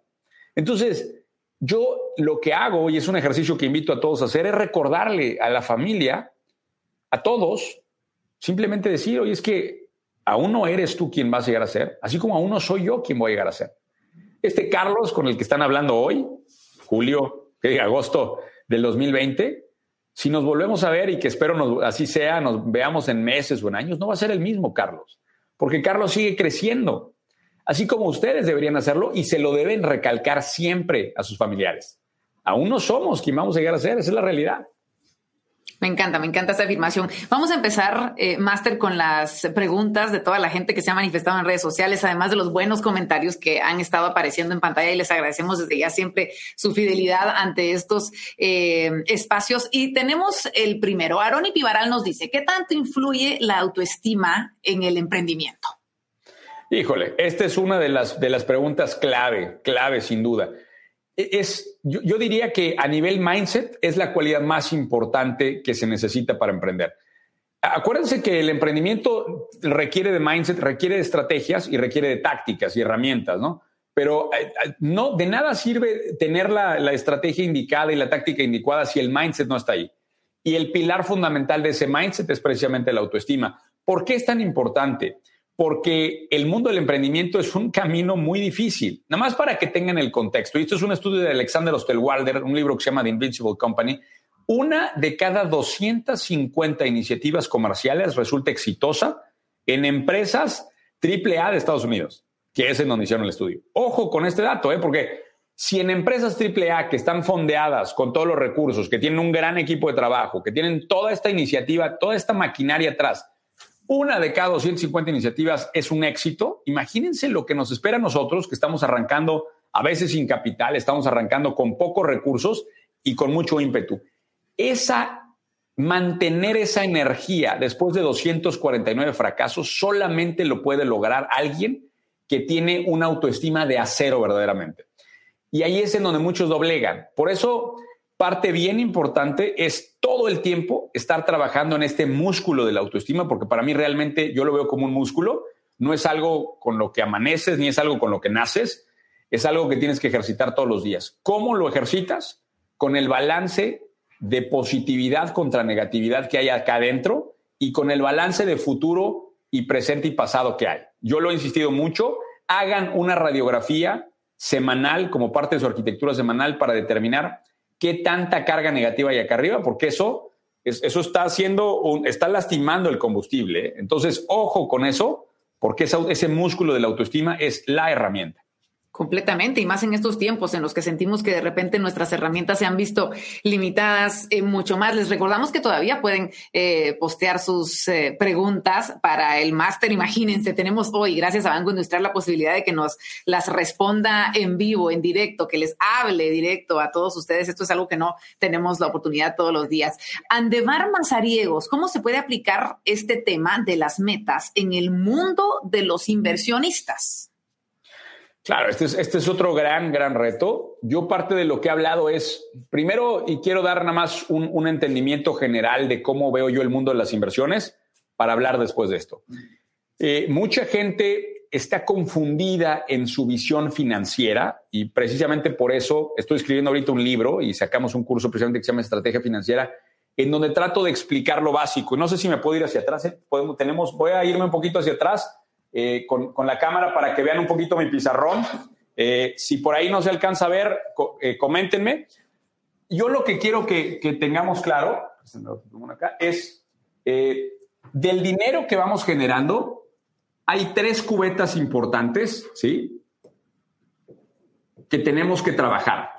Entonces, yo lo que hago, y es un ejercicio que invito a todos a hacer, es recordarle a la familia, a todos, simplemente decir, oye, es que aún no eres tú quien vas a llegar a ser, así como aún no soy yo quien voy a llegar a ser. Este Carlos con el que están hablando hoy, julio, eh, agosto del dos mil veinte, si nos volvemos a ver y que espero nos, así sea, nos veamos en meses o en años, no va a ser el mismo Carlos, porque Carlos sigue creciendo, así como ustedes deberían hacerlo y se lo deben recalcar siempre a sus familiares. Aún no somos quien vamos a llegar a ser, esa es la realidad. Me encanta, me encanta esa afirmación. Vamos a empezar, eh, Máster, con las preguntas de toda la gente que se ha manifestado en redes sociales, además de los buenos comentarios que han estado apareciendo en pantalla, y les agradecemos desde ya siempre su fidelidad ante estos eh, espacios. Y tenemos el primero. Aarón y Pibaral nos dice, ¿qué tanto influye la autoestima en el emprendimiento? Híjole, esta es una de las, de las preguntas clave, clave sin duda. Es, yo, yo diría que a nivel mindset es la cualidad más importante que se necesita para emprender. Acuérdense que el emprendimiento requiere de mindset, requiere de estrategias y requiere de tácticas y herramientas, ¿no? Pero no, de nada sirve tener la, la estrategia indicada y la táctica indicada si el mindset no está ahí. Y el pilar fundamental de ese mindset es precisamente la autoestima. ¿Por qué es tan importante? Porque el mundo del emprendimiento es un camino muy difícil. Nada más para que tengan el contexto. Y esto es un estudio de Alexander Osterwalder, un libro que se llama The Invincible Company. Una de cada doscientas cincuenta iniciativas comerciales resulta exitosa en empresas triple A de Estados Unidos, que es en donde hicieron el estudio. Ojo con este dato, ¿eh? Porque si en empresas triple A que están fondeadas con todos los recursos, que tienen un gran equipo de trabajo, que tienen toda esta iniciativa, toda esta maquinaria atrás, una de cada doscientas cincuenta iniciativas es un éxito. Imagínense lo que nos espera a nosotros, que estamos arrancando a veces sin capital, estamos arrancando con pocos recursos y con mucho ímpetu. Esa, mantener esa energía después de doscientos cuarenta y nueve fracasos solamente lo puede lograr alguien que tiene una autoestima de acero verdaderamente. Y ahí es en donde muchos doblegan. Por eso, parte bien importante es todo el tiempo estar trabajando en este músculo de la autoestima, porque para mí realmente yo lo veo como un músculo. No es algo con lo que amaneces ni es algo con lo que naces. Es algo que tienes que ejercitar todos los días. ¿Cómo lo ejercitas? Con el balance de positividad contra negatividad que hay acá adentro y con el balance de futuro y presente y pasado que hay. Yo lo he insistido mucho. Hagan una radiografía semanal como parte de su arquitectura semanal para determinar qué tanta carga negativa hay acá arriba, porque eso, eso está haciendo, un, está lastimando el combustible. Entonces, ojo con eso, porque esa, ese músculo de la autoestima es la herramienta. Completamente, y más en estos tiempos en los que sentimos que de repente nuestras herramientas se han visto limitadas eh, mucho más. Les recordamos que todavía pueden eh, postear sus eh, preguntas para el máster. Imagínense, tenemos hoy, gracias a Banco Industrial, la posibilidad de que nos las responda en vivo, en directo, que les hable directo a todos ustedes. Esto es algo que no tenemos la oportunidad todos los días. Andebar Mazariegos, ¿cómo se puede aplicar este tema de las metas en el mundo de los inversionistas? Claro, este es, este es otro gran, gran reto. Yo parte de lo que he hablado es, primero, y quiero dar nada más un, un entendimiento general de cómo veo yo el mundo de las inversiones para hablar después de esto. Eh, mucha gente está confundida en su visión financiera y precisamente por eso estoy escribiendo ahorita un libro y sacamos un curso precisamente que se llama Estrategia Financiera, en donde trato de explicar lo básico. Y no sé si me puedo ir hacia atrás. ¿eh? Podemos, tenemos, voy a irme un poquito hacia atrás. Eh, con, con la cámara para que vean un poquito mi pizarrón. Eh, si por ahí no se alcanza a ver, co- eh, coméntenme. Yo lo que quiero que, que tengamos claro acá, es eh, del dinero que vamos generando, hay tres cubetas importantes, ¿sí?, que tenemos que trabajar,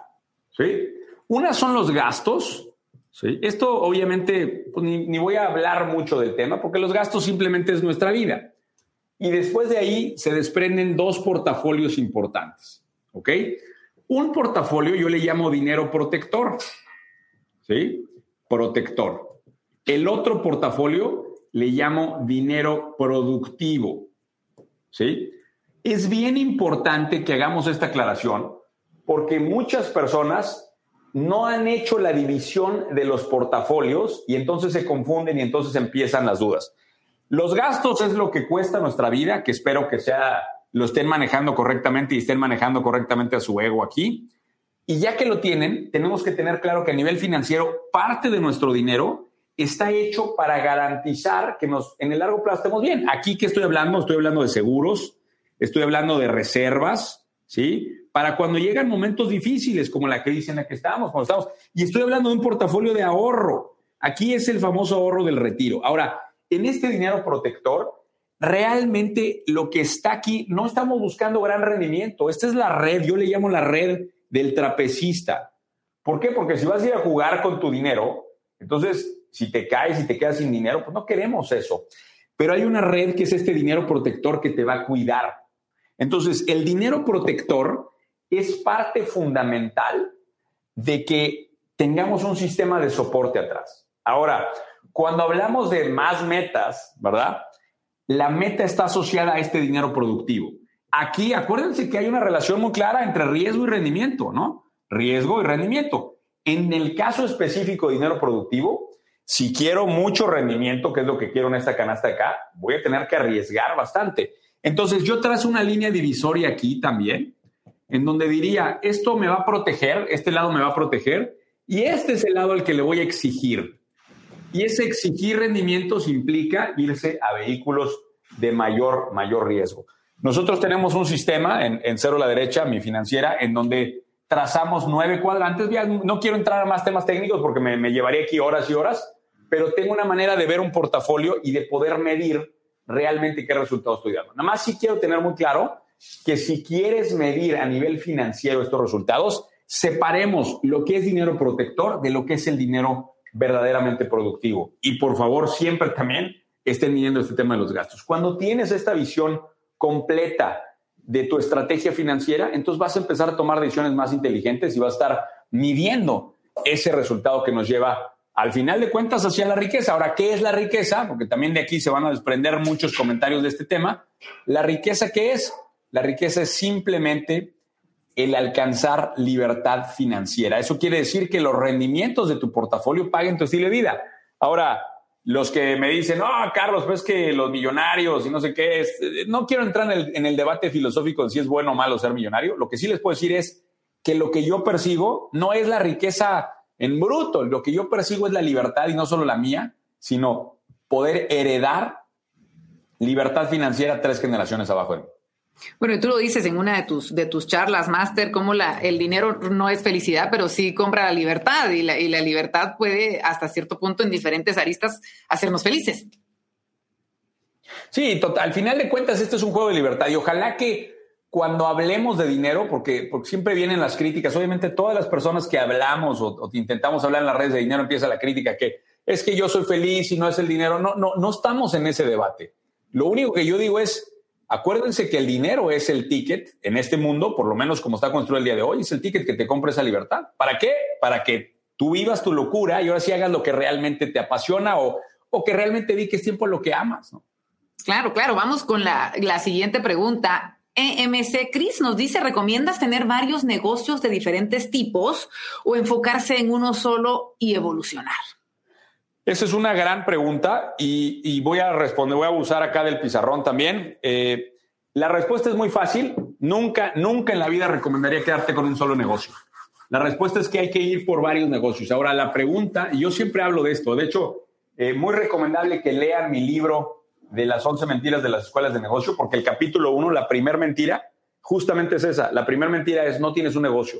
¿sí? Una son los gastos, ¿sí? Esto obviamente pues, ni, ni voy a hablar mucho del tema porque los gastos simplemente es nuestra vida. Y después de ahí se desprenden dos portafolios importantes, ¿ok? Un portafolio yo le llamo dinero protector, ¿sí? Protector. El otro portafolio le llamo dinero productivo, ¿sí? Es bien importante que hagamos esta aclaración porque muchas personas no han hecho la división de los portafolios y entonces se confunden y entonces empiezan las dudas. Los gastos es lo que cuesta nuestra vida, que espero que sea, lo estén manejando correctamente y estén manejando correctamente a su ego aquí. Y ya que lo tienen, tenemos que tener claro que a nivel financiero, parte de nuestro dinero está hecho para garantizar que nos, en el largo plazo estemos bien. Aquí, ¿qué estoy hablando? Estoy hablando de seguros, estoy hablando de reservas, ¿sí? Para cuando llegan momentos difíciles, como la crisis en la que estamos, cuando estamos. Y estoy hablando de un portafolio de ahorro. Aquí es el famoso ahorro del retiro. Ahora, en este dinero protector, realmente lo que está aquí, no estamos buscando gran rendimiento. Esta es la red, yo le llamo la red del trapecista. ¿Por qué? Porque si vas a ir a jugar con tu dinero, entonces si te caes y te quedas sin dinero, pues no queremos eso. Pero hay una red que es este dinero protector que te va a cuidar. Entonces, el dinero protector es parte fundamental de que tengamos un sistema de soporte atrás. Ahora, cuando hablamos de más metas, ¿verdad? La meta está asociada a este dinero productivo. Aquí, acuérdense que hay una relación muy clara entre riesgo y rendimiento, ¿no? Riesgo y rendimiento. En el caso específico de dinero productivo, si quiero mucho rendimiento, que es lo que quiero en esta canasta de acá, voy a tener que arriesgar bastante. Entonces, yo trazo una línea divisoria aquí también, en donde diría, esto me va a proteger, este lado me va a proteger, y este es el lado al que le voy a exigir. Y ese exigir rendimientos implica irse a vehículos de mayor, mayor riesgo. Nosotros tenemos un sistema en, en Cero a la Derecha, mi financiera, en donde trazamos nueve cuadrantes. Ya no quiero entrar a más temas técnicos porque me, me llevaría aquí horas y horas, pero tengo una manera de ver un portafolio y de poder medir realmente qué resultado estoy dando. Nada más sí quiero tener muy claro que si quieres medir a nivel financiero estos resultados, separemos lo que es dinero protector de lo que es el dinero verdaderamente productivo. Y por favor, siempre también estén midiendo este tema de los gastos. Cuando tienes esta visión completa de tu estrategia financiera, entonces vas a empezar a tomar decisiones más inteligentes y vas a estar midiendo ese resultado que nos lleva al final de cuentas hacia la riqueza. Ahora, ¿qué es la riqueza? Porque también de aquí se van a desprender muchos comentarios de este tema. ¿La riqueza qué es? La riqueza es simplemente el alcanzar libertad financiera. Eso quiere decir que los rendimientos de tu portafolio paguen tu estilo de vida. Ahora, los que me dicen, no, oh, Carlos, pues que los millonarios y no sé qué es. No quiero entrar en el, en el debate filosófico de si es bueno o malo ser millonario. Lo que sí les puedo decir es que lo que yo persigo no es la riqueza en bruto. Lo que yo persigo es la libertad y no solo la mía, sino poder heredar libertad financiera tres generaciones abajo de mí. Bueno, y tú lo dices en una de tus, de tus charlas, máster, cómo la, el dinero no es felicidad, pero sí compra la libertad y la, y la libertad puede hasta cierto punto en diferentes aristas hacernos felices. Sí, total, al final de cuentas, este es un juego de libertad y ojalá que cuando hablemos de dinero, porque, porque siempre vienen las críticas, obviamente todas las personas que hablamos o, o intentamos hablar en las redes de dinero empieza la crítica que es que yo soy feliz y no es el dinero. No, no, no estamos en ese debate. Lo único que yo digo es, acuérdense que el dinero es el ticket en este mundo, por lo menos como está construido el día de hoy, es el ticket que te compra esa libertad. ¿Para qué? Para que tú vivas tu locura y ahora sí hagas lo que realmente te apasiona o, o que realmente dediques tiempo a lo que amas, ¿no? Claro, claro. Vamos con la, la siguiente pregunta. E M C Cris nos dice, ¿recomiendas tener varios negocios de diferentes tipos o enfocarse en uno solo y evolucionar? Esa es una gran pregunta y, y voy a responder, voy a abusar acá del pizarrón también. Eh, la respuesta es muy fácil. Nunca, nunca en la vida recomendaría quedarte con un solo negocio. La respuesta es que hay que ir por varios negocios. Ahora, la pregunta, y yo siempre hablo de esto, de hecho, eh, muy recomendable que lean mi libro de las once mentiras de las escuelas de negocio, porque el capítulo uno, la primera mentira, justamente es esa. La primera mentira es no tienes un negocio.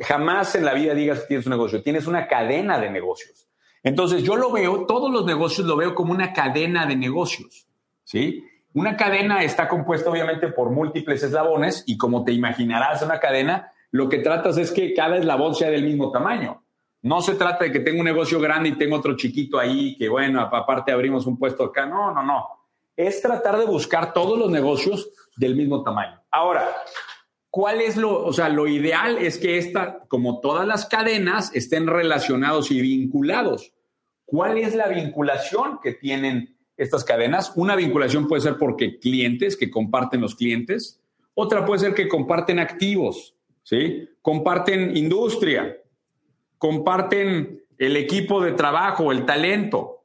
Jamás en la vida digas que tienes un negocio. Tienes una cadena de negocios. Entonces yo lo veo, todos los negocios lo veo como una cadena de negocios, ¿sí? Una cadena está compuesta obviamente por múltiples eslabones y como te imaginarás una cadena, lo que tratas es que cada eslabón sea del mismo tamaño. No se trata de que tengo un negocio grande y tengo otro chiquito ahí, que bueno, aparte abrimos un puesto acá. No, no, no. Es tratar de buscar todos los negocios del mismo tamaño. Ahora, ¿cuál es lo, o sea, lo ideal? Es que esta, como todas las cadenas, estén relacionados y vinculados. ¿Cuál es la vinculación que tienen estas cadenas? Una vinculación puede ser porque clientes, que comparten los clientes. Otra puede ser que comparten activos, ¿sí? Comparten industria. Comparten el equipo de trabajo, el talento.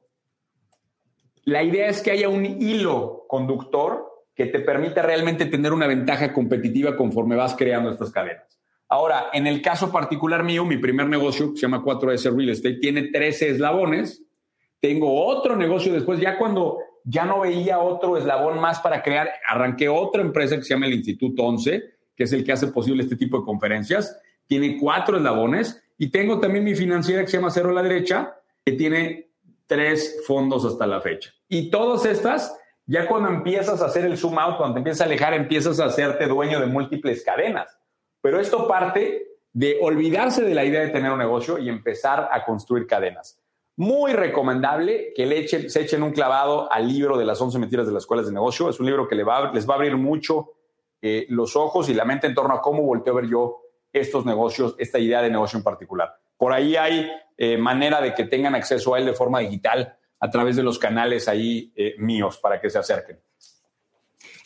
La idea es que haya un hilo conductor que te permita realmente tener una ventaja competitiva conforme vas creando estas cadenas. Ahora, en el caso particular mío, mi primer negocio, que se llama cuatro S Real Estate, tiene trece eslabones. Tengo otro negocio después, ya cuando ya no veía otro eslabón más para crear, arranqué otra empresa que se llama el Instituto once, que es el que hace posible este tipo de conferencias. Tiene cuatro eslabones. Y tengo también mi financiera que se llama Cero a la Derecha, que tiene tres fondos hasta la fecha. Y todas estas, ya cuando empiezas a hacer el zoom out, cuando te empiezas a alejar, empiezas a hacerte dueño de múltiples cadenas. Pero esto parte de olvidarse de la idea de tener un negocio y empezar a construir cadenas. Muy recomendable que le echen, se echen un clavado al libro de las once mentiras de las escuelas de negocio. Es un libro que les va a, les va a abrir mucho eh, los ojos y la mente en torno a cómo volteo a ver yo estos negocios, esta idea de negocio en particular. Por ahí hay eh, manera de que tengan acceso a él de forma digital a través de los canales ahí eh, míos para que se acerquen.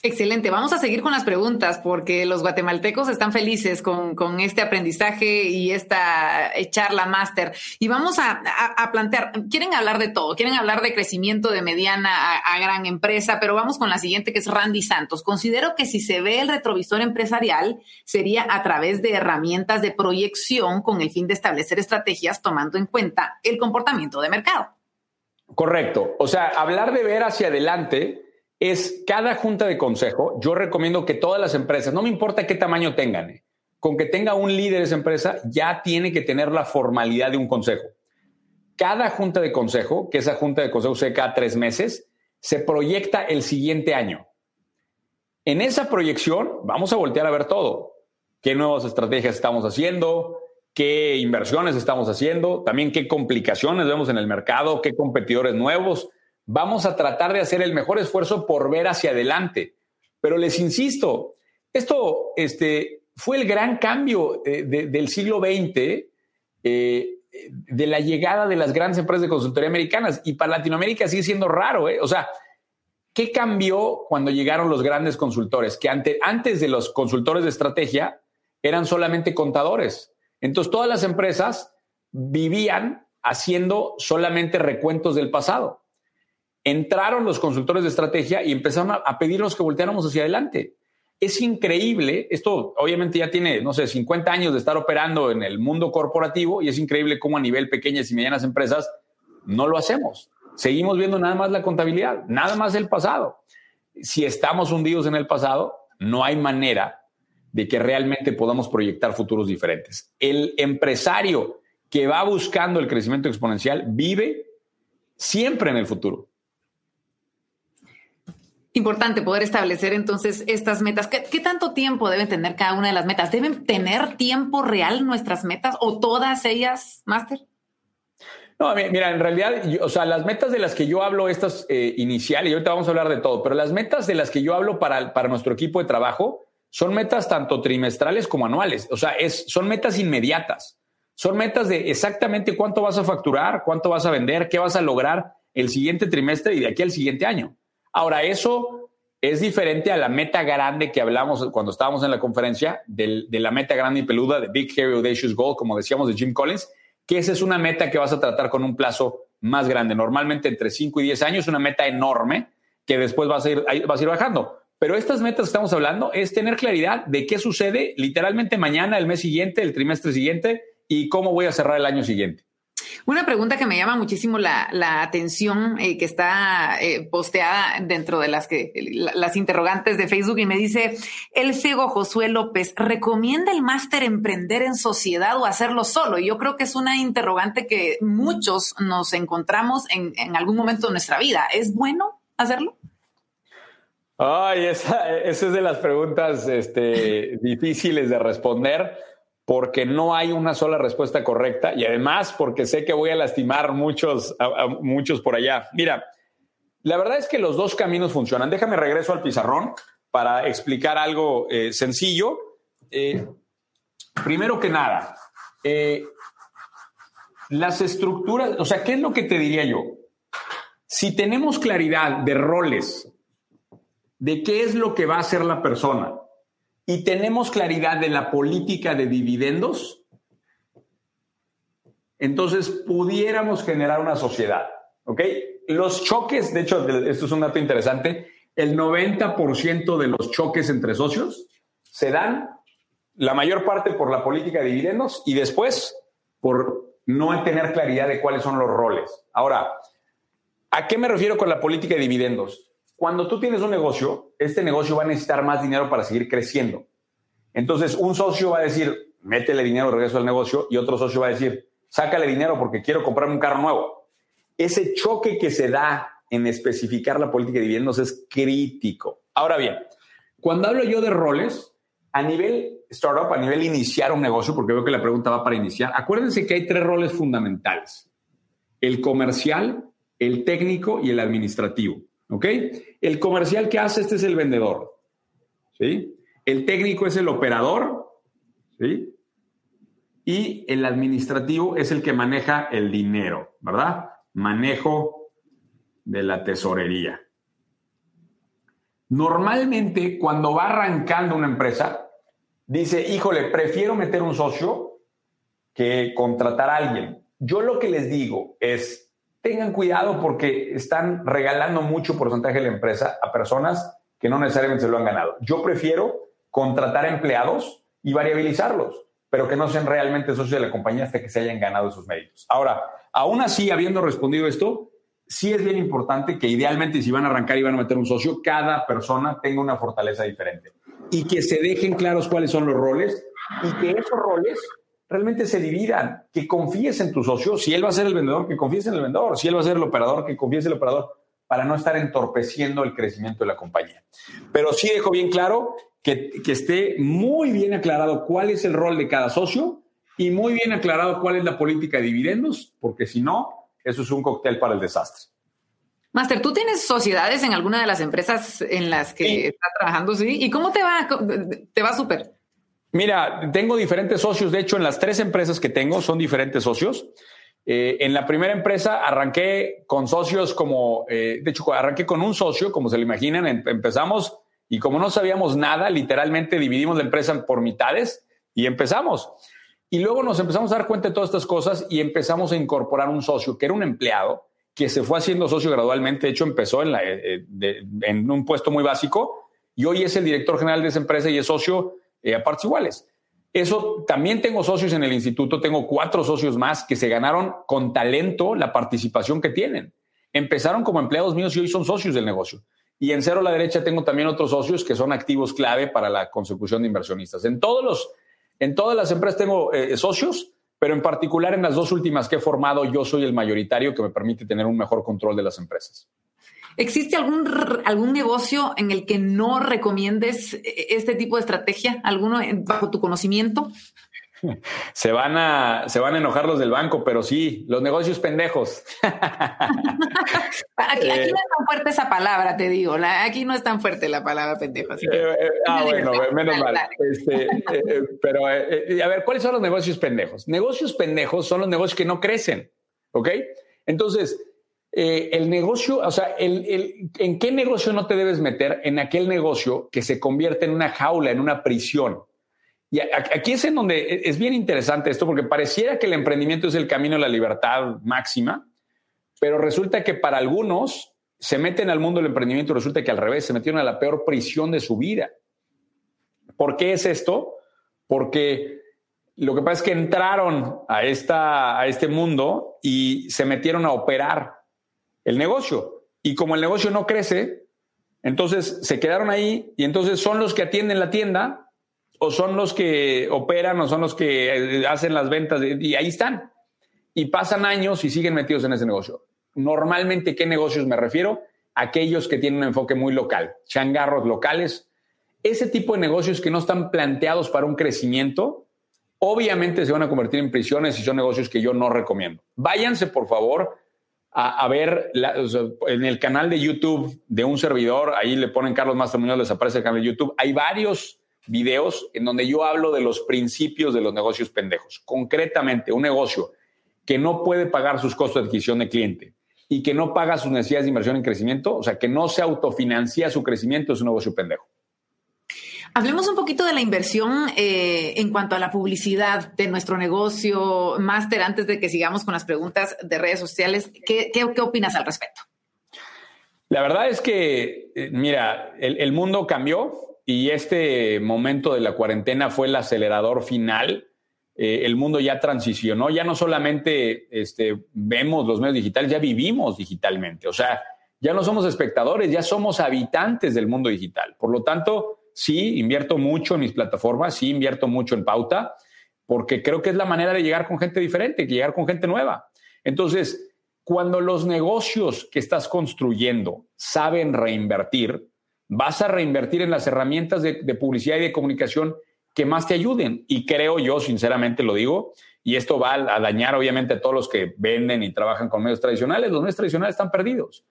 Excelente. Vamos a seguir con las preguntas porque los guatemaltecos están felices con, con este aprendizaje y esta charla máster. Y vamos a, a, a plantear, quieren hablar de todo, quieren hablar de crecimiento de mediana a, a gran empresa, pero vamos con la siguiente que es Randy Santos. Considero que si se ve el retrovisor empresarial sería a través de herramientas de proyección con el fin de establecer estrategias tomando en cuenta el comportamiento de mercado. Correcto. O sea, hablar de ver hacia adelante es cada junta de consejo. Yo recomiendo que todas las empresas, no me importa qué tamaño tengan, eh, con que tenga un líder esa empresa, ya tiene que tener la formalidad de un consejo. Cada junta de consejo, que esa junta de consejo sea cada tres meses, se proyecta el siguiente año. En esa proyección vamos a voltear a ver todo. ¿Qué nuevas estrategias estamos haciendo? ¿Qué inversiones estamos haciendo? También qué complicaciones vemos en el mercado, qué competidores nuevos. Vamos a tratar de hacer el mejor esfuerzo por ver hacia adelante. Pero les insisto, esto este, fue el gran cambio eh, de, del siglo veinte, eh, de la llegada de las grandes empresas de consultoría americanas. Y para Latinoamérica sigue siendo raro, ¿eh? O sea, ¿qué cambió cuando llegaron los grandes consultores? Que ante, antes de los consultores de estrategia eran solamente contadores. Entonces todas las empresas vivían haciendo solamente recuentos del pasado. Entraron los consultores de estrategia y empezaron a pedirnos que volteáramos hacia adelante. Es increíble. Esto obviamente ya tiene, no sé, cincuenta años de estar operando en el mundo corporativo y es increíble cómo a nivel pequeñas y medianas empresas no lo hacemos. Seguimos viendo nada más la contabilidad, nada más el pasado. Si estamos hundidos en el pasado, no hay manera de que realmente podamos proyectar futuros diferentes. El empresario que va buscando el crecimiento exponencial vive siempre en el futuro. Importante poder establecer entonces estas metas. ¿Qué, qué tanto tiempo deben tener cada una de las metas? ¿Deben tener tiempo real nuestras metas o todas ellas, Máster? No, mira, en realidad, yo, o sea, las metas de las que yo hablo, estas eh, iniciales, y ahorita vamos a hablar de todo, pero las metas de las que yo hablo para, para nuestro equipo de trabajo son metas tanto trimestrales como anuales. O sea, es, son metas inmediatas. Son metas de exactamente cuánto vas a facturar, cuánto vas a vender, qué vas a lograr el siguiente trimestre y de aquí al siguiente año. Ahora, eso es diferente a la meta grande que hablamos cuando estábamos en la conferencia, del, de la meta grande y peluda, de Big Hairy Audacious Goal, como decíamos, de Jim Collins, que esa es una meta que vas a tratar con un plazo más grande. Normalmente entre cinco y diez años, una meta enorme que después vas a ir, vas a ir bajando. Pero estas metas que estamos hablando es tener claridad de qué sucede literalmente mañana, el mes siguiente, el trimestre siguiente y cómo voy a cerrar el año siguiente. Una pregunta que me llama muchísimo la, la atención eh, que está eh, posteada dentro de las, que, la, las interrogantes de Facebook y me dice el ciego Josué López, ¿recomienda el máster emprender en sociedad o hacerlo solo? Yo creo que es una interrogante que muchos nos encontramos en, en algún momento de nuestra vida. ¿Es bueno hacerlo? Ay, esa, esa es de las preguntas este, difíciles de responder, porque no hay una sola respuesta correcta y además porque sé que voy a lastimar muchos, a, a muchos por allá. Mira, la verdad es que los dos caminos funcionan. Déjame regreso al pizarrón para explicar algo eh, sencillo. Eh, primero que nada, eh, las estructuras, o sea, ¿qué es lo que te diría yo? Si tenemos claridad de roles, de qué es lo que va a hacer la persona, y tenemos claridad de la política de dividendos, entonces pudiéramos generar una sociedad, ¿ok? Los choques, de hecho, esto es un dato interesante, el noventa por ciento de los choques entre socios se dan la mayor parte por la política de dividendos y después por no tener claridad de cuáles son los roles. Ahora, ¿a qué me refiero con la política de dividendos? Cuando tú tienes un negocio, este negocio va a necesitar más dinero para seguir creciendo. Entonces, un socio va a decir, métele dinero de regreso al negocio, y otro socio va a decir, sácale dinero porque quiero comprarme un carro nuevo. Ese choque que se da en especificar la política de dividendos es crítico. Ahora bien, cuando hablo yo de roles, a nivel startup, a nivel iniciar un negocio, porque veo que la pregunta va para iniciar, acuérdense que hay tres roles fundamentales. El comercial, el técnico y el administrativo. ¿Ok? El comercial que hace, este es el vendedor, ¿sí? El técnico es el operador, ¿sí? Y el administrativo es el que maneja el dinero, ¿verdad? Manejo de la tesorería. Normalmente, cuando va arrancando una empresa, dice, híjole, prefiero meter un socio que contratar a alguien. Yo lo que les digo es, tengan cuidado porque están regalando mucho porcentaje de la empresa a personas que no necesariamente se lo han ganado. Yo prefiero contratar empleados y variabilizarlos, pero que no sean realmente socios de la compañía hasta que se hayan ganado esos méritos. Ahora, aún así, habiendo respondido esto, sí es bien importante que idealmente si van a arrancar y van a meter un socio, cada persona tenga una fortaleza diferente y que se dejen claros cuáles son los roles y que esos roles realmente se dividan, que confíes en tu socio. Si él va a ser el vendedor, que confíes en el vendedor. Si él va a ser el operador, que confíes en el operador, para no estar entorpeciendo el crecimiento de la compañía. Pero sí dejo bien claro que, que esté muy bien aclarado cuál es el rol de cada socio y muy bien aclarado cuál es la política de dividendos, porque si no, eso es un cóctel para el desastre. Máster, ¿tú tienes sociedades en alguna de las empresas en las que sí estás trabajando? ¿Sí? ¿Y cómo te va? ¿Te va súper? Mira, tengo diferentes socios. De hecho, en las tres empresas que tengo son diferentes socios. Eh, en la primera empresa arranqué con socios como... Eh, de hecho, arranqué con un socio, como se lo imaginan. Empezamos y como no sabíamos nada, literalmente dividimos la empresa por mitades y empezamos. Y luego nos empezamos a dar cuenta de todas estas cosas y empezamos a incorporar un socio que era un empleado que se fue haciendo socio gradualmente. De hecho, empezó en, la, eh, de, en un puesto muy básico y hoy es el director general de esa empresa y es socio... Eh, a partes iguales. Eso también tengo socios en el instituto, tengo cuatro socios más que se ganaron con talento la participación que tienen. Empezaron como empleados míos y hoy son socios del negocio. Y en Cero a la Derecha tengo también otros socios que son activos clave para la consecución de inversionistas. En, todos los, en todas las empresas tengo eh, socios, pero en particular en las dos últimas que he formado yo soy el mayoritario que me permite tener un mejor control de las empresas. ¿Existe algún, algún negocio en el que no recomiendes este tipo de estrategia? ¿Alguno bajo tu conocimiento? Se van a, se van a enojar los del banco, pero sí, los negocios pendejos. aquí, aquí no es tan fuerte esa palabra, te digo. La, aquí no es tan fuerte la palabra pendejo. Así que, eh, eh, ah, bueno, menos mal. Este, eh, pero, eh, a ver, ¿cuáles son los negocios pendejos? Negocios pendejos son los negocios que no crecen, ¿ok? Entonces, eh, el negocio, o sea, el, el, ¿en qué negocio no te debes meter? En aquel negocio que se convierte en una jaula, en una prisión. Y aquí es en donde es bien interesante esto, porque pareciera que el emprendimiento es el camino a la libertad máxima, pero resulta que para algunos se meten al mundo del emprendimiento y resulta que al revés, se metieron a la peor prisión de su vida. ¿Por qué es esto? Porque lo que pasa es que entraron a, esta, a este mundo y se metieron a operar el negocio. Y como el negocio no crece, entonces se quedaron ahí y entonces son los que atienden la tienda, o son los que operan, o son los que hacen las ventas, y ahí están. Y pasan años y siguen metidos en ese negocio. Normalmente, ¿qué negocios me refiero? Aquellos que tienen un enfoque muy local, changarros locales. Ese tipo de negocios que no están planteados para un crecimiento, obviamente se van a convertir en prisiones y son negocios que yo no recomiendo. Váyanse, por favor, a, a ver la, o sea, en el canal de YouTube de un servidor, ahí le ponen Carlos Máster Muñoz, les aparece el canal de YouTube. Hay varios videos en donde yo hablo de los principios de los negocios pendejos. Concretamente, un negocio que no puede pagar sus costos de adquisición de cliente y que no paga sus necesidades de inversión en crecimiento, o sea, que no se autofinancia su crecimiento, es un negocio pendejo. Hablemos un poquito de la inversión eh, en cuanto a la publicidad de nuestro negocio, Máster, antes de que sigamos con las preguntas de redes sociales. ¿Qué, qué, qué opinas al respecto? La verdad es que, eh, mira, el, el mundo cambió. Y este momento de la cuarentena fue el acelerador final. Eh, el mundo ya transicionó. Ya no solamente este, vemos los medios digitales, ya vivimos digitalmente. O sea, ya no somos espectadores, ya somos habitantes del mundo digital. Por lo tanto, sí, invierto mucho en mis plataformas, sí, invierto mucho en pauta, porque creo que es la manera de llegar con gente diferente, de llegar con gente nueva. Entonces, cuando los negocios que estás construyendo saben reinvertir, vas a reinvertir en las herramientas de, de publicidad y de comunicación que más te ayuden. Y creo yo, sinceramente lo digo, y esto va a dañar obviamente a todos los que venden y trabajan con medios tradicionales. Los medios tradicionales están perdidos.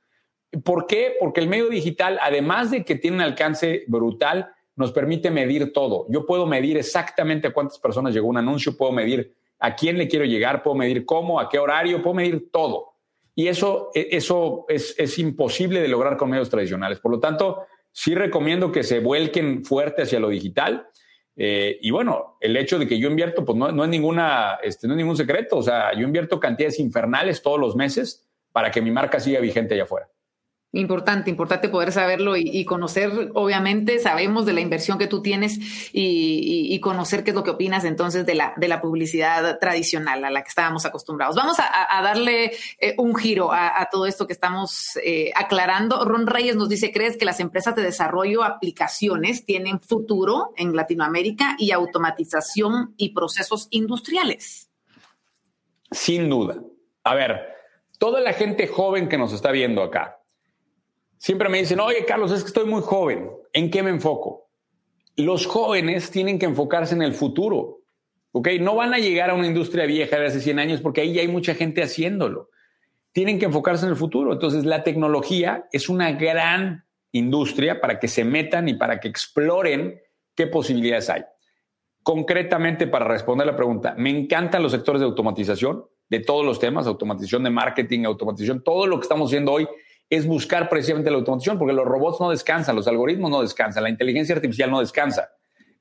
¿Por qué? Porque el medio digital, además de que tiene un alcance brutal, nos permite medir todo. Yo puedo medir exactamente a cuántas personas llegó un anuncio, puedo medir a quién le quiero llegar, puedo medir cómo, a qué horario, puedo medir todo. Y eso, eso es, es imposible de lograr con medios tradicionales. Por lo tanto, sí recomiendo que se vuelquen fuerte hacia lo digital. Eh, y bueno, el hecho de que yo invierto, pues no, no, es ninguna, este, no es ningún secreto. O sea, yo invierto cantidades infernales todos los meses para que mi marca siga vigente allá afuera. Importante, importante poder saberlo y, y conocer. Obviamente sabemos de la inversión que tú tienes y, y, y conocer qué es lo que opinas entonces de la, de la publicidad tradicional a la que estábamos acostumbrados. Vamos a, a darle eh, un giro a, a todo esto que estamos eh, aclarando. Ron Reyes nos dice, ¿crees que las empresas de desarrollo aplicaciones tienen futuro en Latinoamérica y automatización y procesos industriales? Sin duda. A ver, toda la gente joven que nos está viendo acá, siempre me dicen, oye, Carlos, es que estoy muy joven. ¿En qué me enfoco? Los jóvenes tienen que enfocarse en el futuro. ¿Okay? No van a llegar a una industria vieja de hace cien años porque ahí ya hay mucha gente haciéndolo. Tienen que enfocarse en el futuro. Entonces, la tecnología es una gran industria para que se metan y para que exploren qué posibilidades hay. Concretamente, para responder la pregunta, me encantan los sectores de automatización, de todos los temas, automatización de marketing, automatización, todo lo que estamos haciendo hoy es buscar precisamente la automatización, porque los robots no descansan, los algoritmos no descansan, la inteligencia artificial no descansa.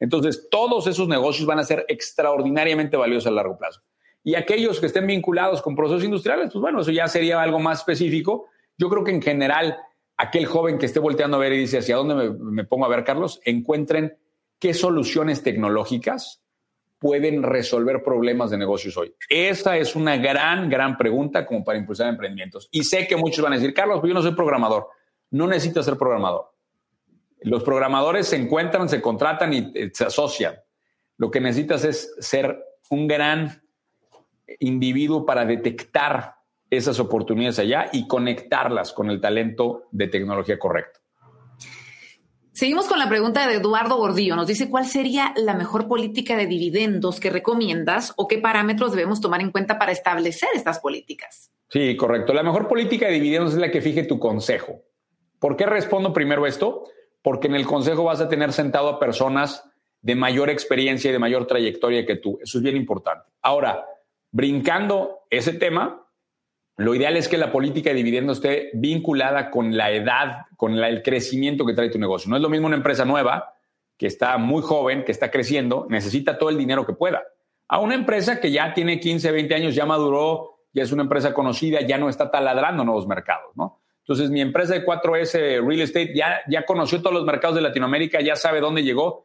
Entonces, todos esos negocios van a ser extraordinariamente valiosos a largo plazo. Y aquellos que estén vinculados con procesos industriales, pues bueno, eso ya sería algo más específico. Yo creo que en general, aquel joven que esté volteando a ver y dice, ¿hacia dónde me, me pongo a ver, Carlos? Encuentren qué soluciones tecnológicas pueden resolver problemas de negocios hoy. Esa es una gran, gran pregunta como para impulsar emprendimientos. Y sé que muchos van a decir, Carlos, yo no soy programador. No necesitas ser programador. Los programadores se encuentran, se contratan y se asocian. Lo que necesitas es ser un gran individuo para detectar esas oportunidades allá y conectarlas con el talento de tecnología correcto. Seguimos con la pregunta de Eduardo Gordillo. Nos dice, ¿cuál sería la mejor política de dividendos que recomiendas o qué parámetros debemos tomar en cuenta para establecer estas políticas? Sí, correcto. La mejor política de dividendos es la que fije tu consejo. ¿Por qué respondo primero esto? Porque en el consejo vas a tener sentado a personas de mayor experiencia y de mayor trayectoria que tú. Eso es bien importante. Ahora, brincando ese tema, lo ideal es que la política de dividendos esté vinculada con la edad, con la, el crecimiento que trae tu negocio. No es lo mismo una empresa nueva que está muy joven, que está creciendo, necesita todo el dinero que pueda, a una empresa que ya tiene quince, veinte años, ya maduró, ya es una empresa conocida, ya no está taladrando nuevos mercados, ¿no? Entonces, mi empresa de cuatro ese Real Estate ya, ya conoció todos los mercados de Latinoamérica, ya sabe dónde llegó,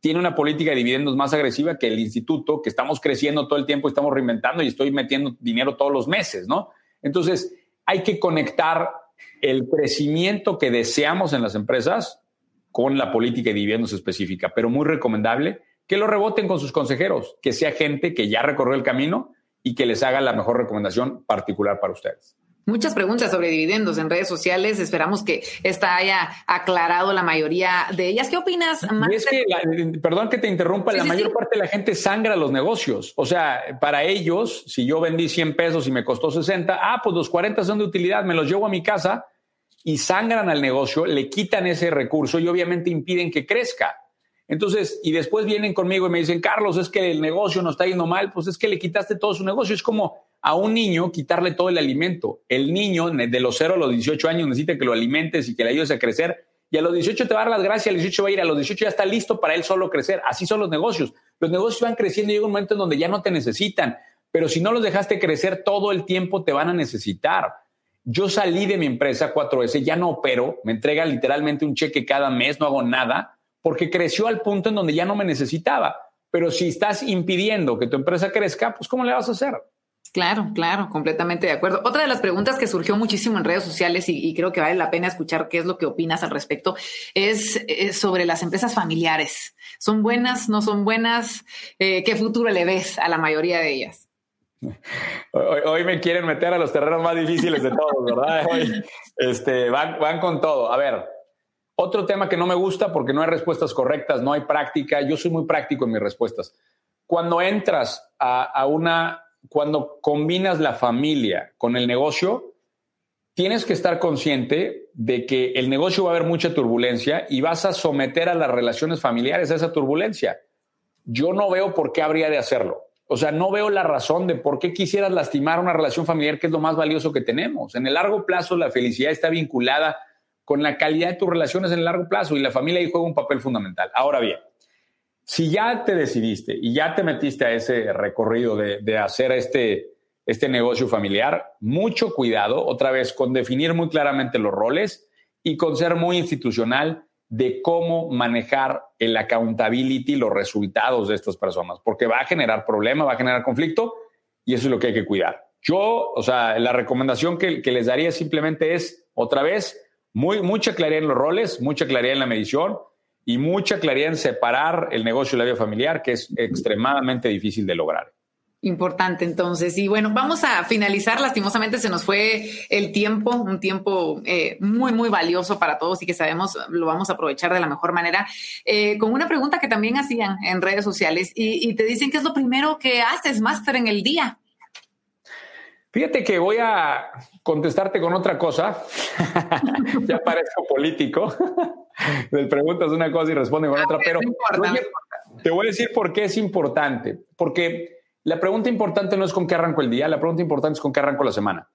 tiene una política de dividendos más agresiva que el instituto, que estamos creciendo todo el tiempo, estamos reinventando y estoy metiendo dinero todos los meses, ¿no? Entonces, hay que conectar el crecimiento que deseamos en las empresas con la política de dividendos específica, pero muy recomendable que lo reboten con sus consejeros, que sea gente que ya recorrió el camino y que les haga la mejor recomendación particular para ustedes. Muchas preguntas sobre dividendos en redes sociales. Esperamos que esta haya aclarado la mayoría de ellas. ¿Qué opinas, Máster? Y es que la, perdón que te interrumpa, sí, la sí, mayor sí. parte de la gente sangra los negocios. O sea, para ellos, si yo vendí cien pesos y me costó sesenta, ah, pues los cuarenta son de utilidad, me los llevo a mi casa y sangran al negocio, le quitan ese recurso y obviamente impiden que crezca. Entonces, y después vienen conmigo y me dicen, Carlos, es que el negocio no está yendo mal, pues es que le quitaste todo su negocio. Es como a un niño quitarle todo el alimento. El niño de los cero a los dieciocho años necesita que lo alimentes y que le ayudes a crecer. Y a los dieciocho te va a dar las gracias, a los dieciocho va a ir, a los dieciocho ya está listo para él solo crecer. Así son los negocios. Los negocios van creciendo y llega un momento en donde ya no te necesitan. Pero si no los dejaste crecer todo el tiempo, te van a necesitar. Yo salí de mi empresa cuatro ese, ya no opero, me entrega literalmente un cheque cada mes, no hago nada, porque creció al punto en donde ya no me necesitaba. Pero si estás impidiendo que tu empresa crezca, pues ¿cómo le vas a hacer? Claro, claro, completamente de acuerdo. Otra de las preguntas que surgió muchísimo en redes sociales y, y creo que vale la pena escuchar qué es lo que opinas al respecto es, es sobre las empresas familiares. ¿Son buenas? ¿No son buenas? Eh, ¿Qué futuro le ves a la mayoría de ellas? Hoy, hoy me quieren meter a los terrenos más difíciles de todos, ¿verdad? Hoy, este, van, van con todo. A ver, otro tema que no me gusta porque no hay respuestas correctas, no hay práctica. Yo soy muy práctico en mis respuestas. Cuando entras a, a una... Cuando combinas la familia con el negocio, tienes que estar consciente de que el negocio va a haber mucha turbulencia y vas a someter a las relaciones familiares a esa turbulencia. Yo no veo por qué habría de hacerlo. O sea, no veo la razón de por qué quisieras lastimar una relación familiar, que es lo más valioso que tenemos. En el largo plazo, la felicidad está vinculada con la calidad de tus relaciones en el largo plazo y la familia ahí juega un papel fundamental. Ahora bien, si ya te decidiste y ya te metiste a ese recorrido de, de hacer este, este negocio familiar, mucho cuidado, otra vez, con definir muy claramente los roles y con ser muy institucional de cómo manejar el accountability, los resultados de estas personas, porque va a generar problema, va a generar conflicto y eso es lo que hay que cuidar. Yo, o sea, la recomendación que, que les daría simplemente es, otra vez, muy, mucha claridad en los roles, mucha claridad en la medición, y mucha claridad en separar el negocio y la vida familiar, que es extremadamente difícil de lograr. Importante, entonces. Y bueno, vamos a finalizar. Lastimosamente se nos fue el tiempo, un tiempo eh, muy, muy valioso para todos y que sabemos lo vamos a aprovechar de la mejor manera. Eh, con una pregunta que también hacían en redes sociales y, y te dicen que es lo primero que haces, Máster, en el día. Fíjate que voy a contestarte con otra cosa. Ya parezco político. Les preguntas una cosa y responden con ah, otra, pero oye, te voy a decir por qué es importante. Porque la pregunta importante no es con qué arranco el día, la pregunta importante es con qué arranco la semana.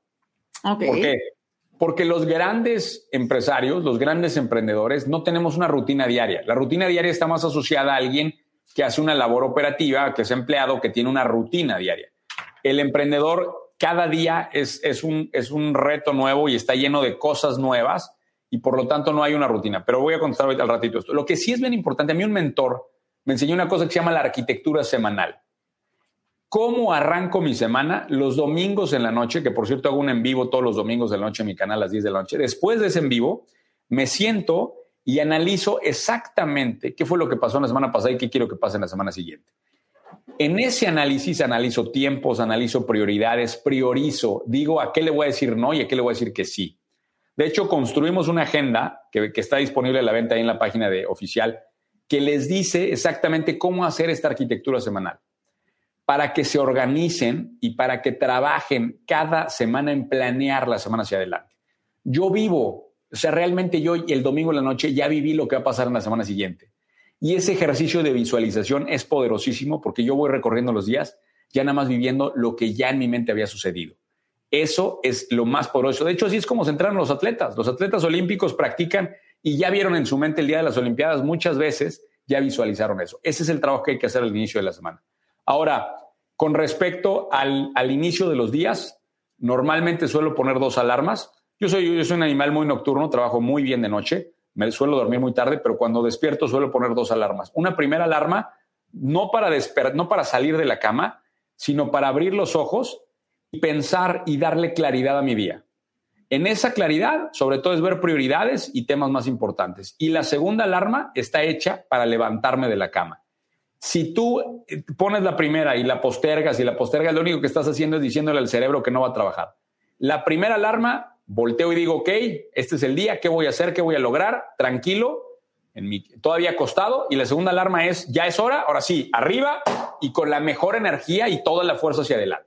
Okay. ¿Por qué? Porque los grandes empresarios, los grandes emprendedores, no tenemos una rutina diaria. La rutina diaria está más asociada a alguien que hace una labor operativa, que es empleado, que tiene una rutina diaria. El emprendedor... Cada día es, es, un, es un reto nuevo y está lleno de cosas nuevas y por lo tanto no hay una rutina. Pero voy a contestar al ratito esto. Lo que sí es bien importante, a mí un mentor me enseñó una cosa que se llama la arquitectura semanal. ¿Cómo arranco mi semana? Los domingos en la noche, que por cierto hago un en vivo todos los domingos de la noche en mi canal a las diez de la noche. Después de ese en vivo me siento y analizo exactamente qué fue lo que pasó en la semana pasada y qué quiero que pase en la semana siguiente. En ese análisis analizo tiempos, analizo prioridades, priorizo, digo a qué le voy a decir no y a qué le voy a decir que sí. De hecho, construimos una agenda que, que está disponible a la venta ahí en la página de oficial, que les dice exactamente cómo hacer esta arquitectura semanal para que se organicen y para que trabajen cada semana en planear la semana hacia adelante. Yo vivo, o sea, realmente yo el domingo en la noche ya viví lo que va a pasar en la semana siguiente. Y ese ejercicio de visualización es poderosísimo porque yo voy recorriendo los días, ya nada más viviendo lo que ya en mi mente había sucedido. Eso es lo más poderoso. De hecho, así es como se entrenan los atletas. Los atletas olímpicos practican y ya vieron en su mente el día de las Olimpiadas muchas veces, ya visualizaron eso. Ese es el trabajo que hay que hacer al inicio de la semana. Ahora, con respecto al, al inicio de los días, normalmente suelo poner dos alarmas. Yo soy, yo soy un animal muy nocturno, trabajo muy bien de noche. Me suelo dormir muy tarde, pero cuando despierto suelo poner dos alarmas. Una primera alarma, no para, desper- no para salir de la cama, sino para abrir los ojos y pensar y darle claridad a mi día. En esa claridad, sobre todo, es ver prioridades y temas más importantes. Y la segunda alarma está hecha para levantarme de la cama. Si tú pones la primera y la postergas y la postergas, lo único que estás haciendo es diciéndole al cerebro que no va a trabajar. La primera alarma, volteo y digo, ok, este es el día, ¿qué voy a hacer? ¿Qué voy a lograr? Tranquilo, en mi, todavía acostado. Y la segunda alarma es, ya es hora, ahora sí, arriba y con la mejor energía y toda la fuerza hacia adelante.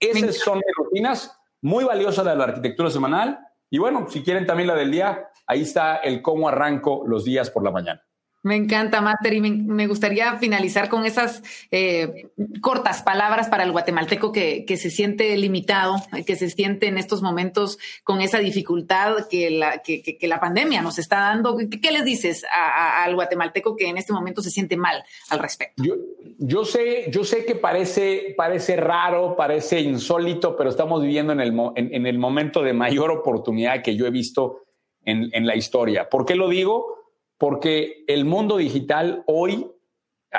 Esas son mis rutinas muy valiosas de la arquitectura semanal. Y bueno, si quieren también la del día, ahí está el cómo arranco los días por la mañana. Me encanta, Máster, y me, me gustaría finalizar con esas eh, cortas palabras para el guatemalteco que, que se siente limitado, que se siente en estos momentos con esa dificultad que la, que, que, que la pandemia nos está dando. ¿Qué, qué les dices a, a, al guatemalteco que en este momento se siente mal al respecto? Yo, yo sé, yo sé que parece, parece raro, parece insólito, pero estamos viviendo en el, en, en el momento de mayor oportunidad que yo he visto en, en la historia. ¿Por qué lo digo? Porque el mundo digital hoy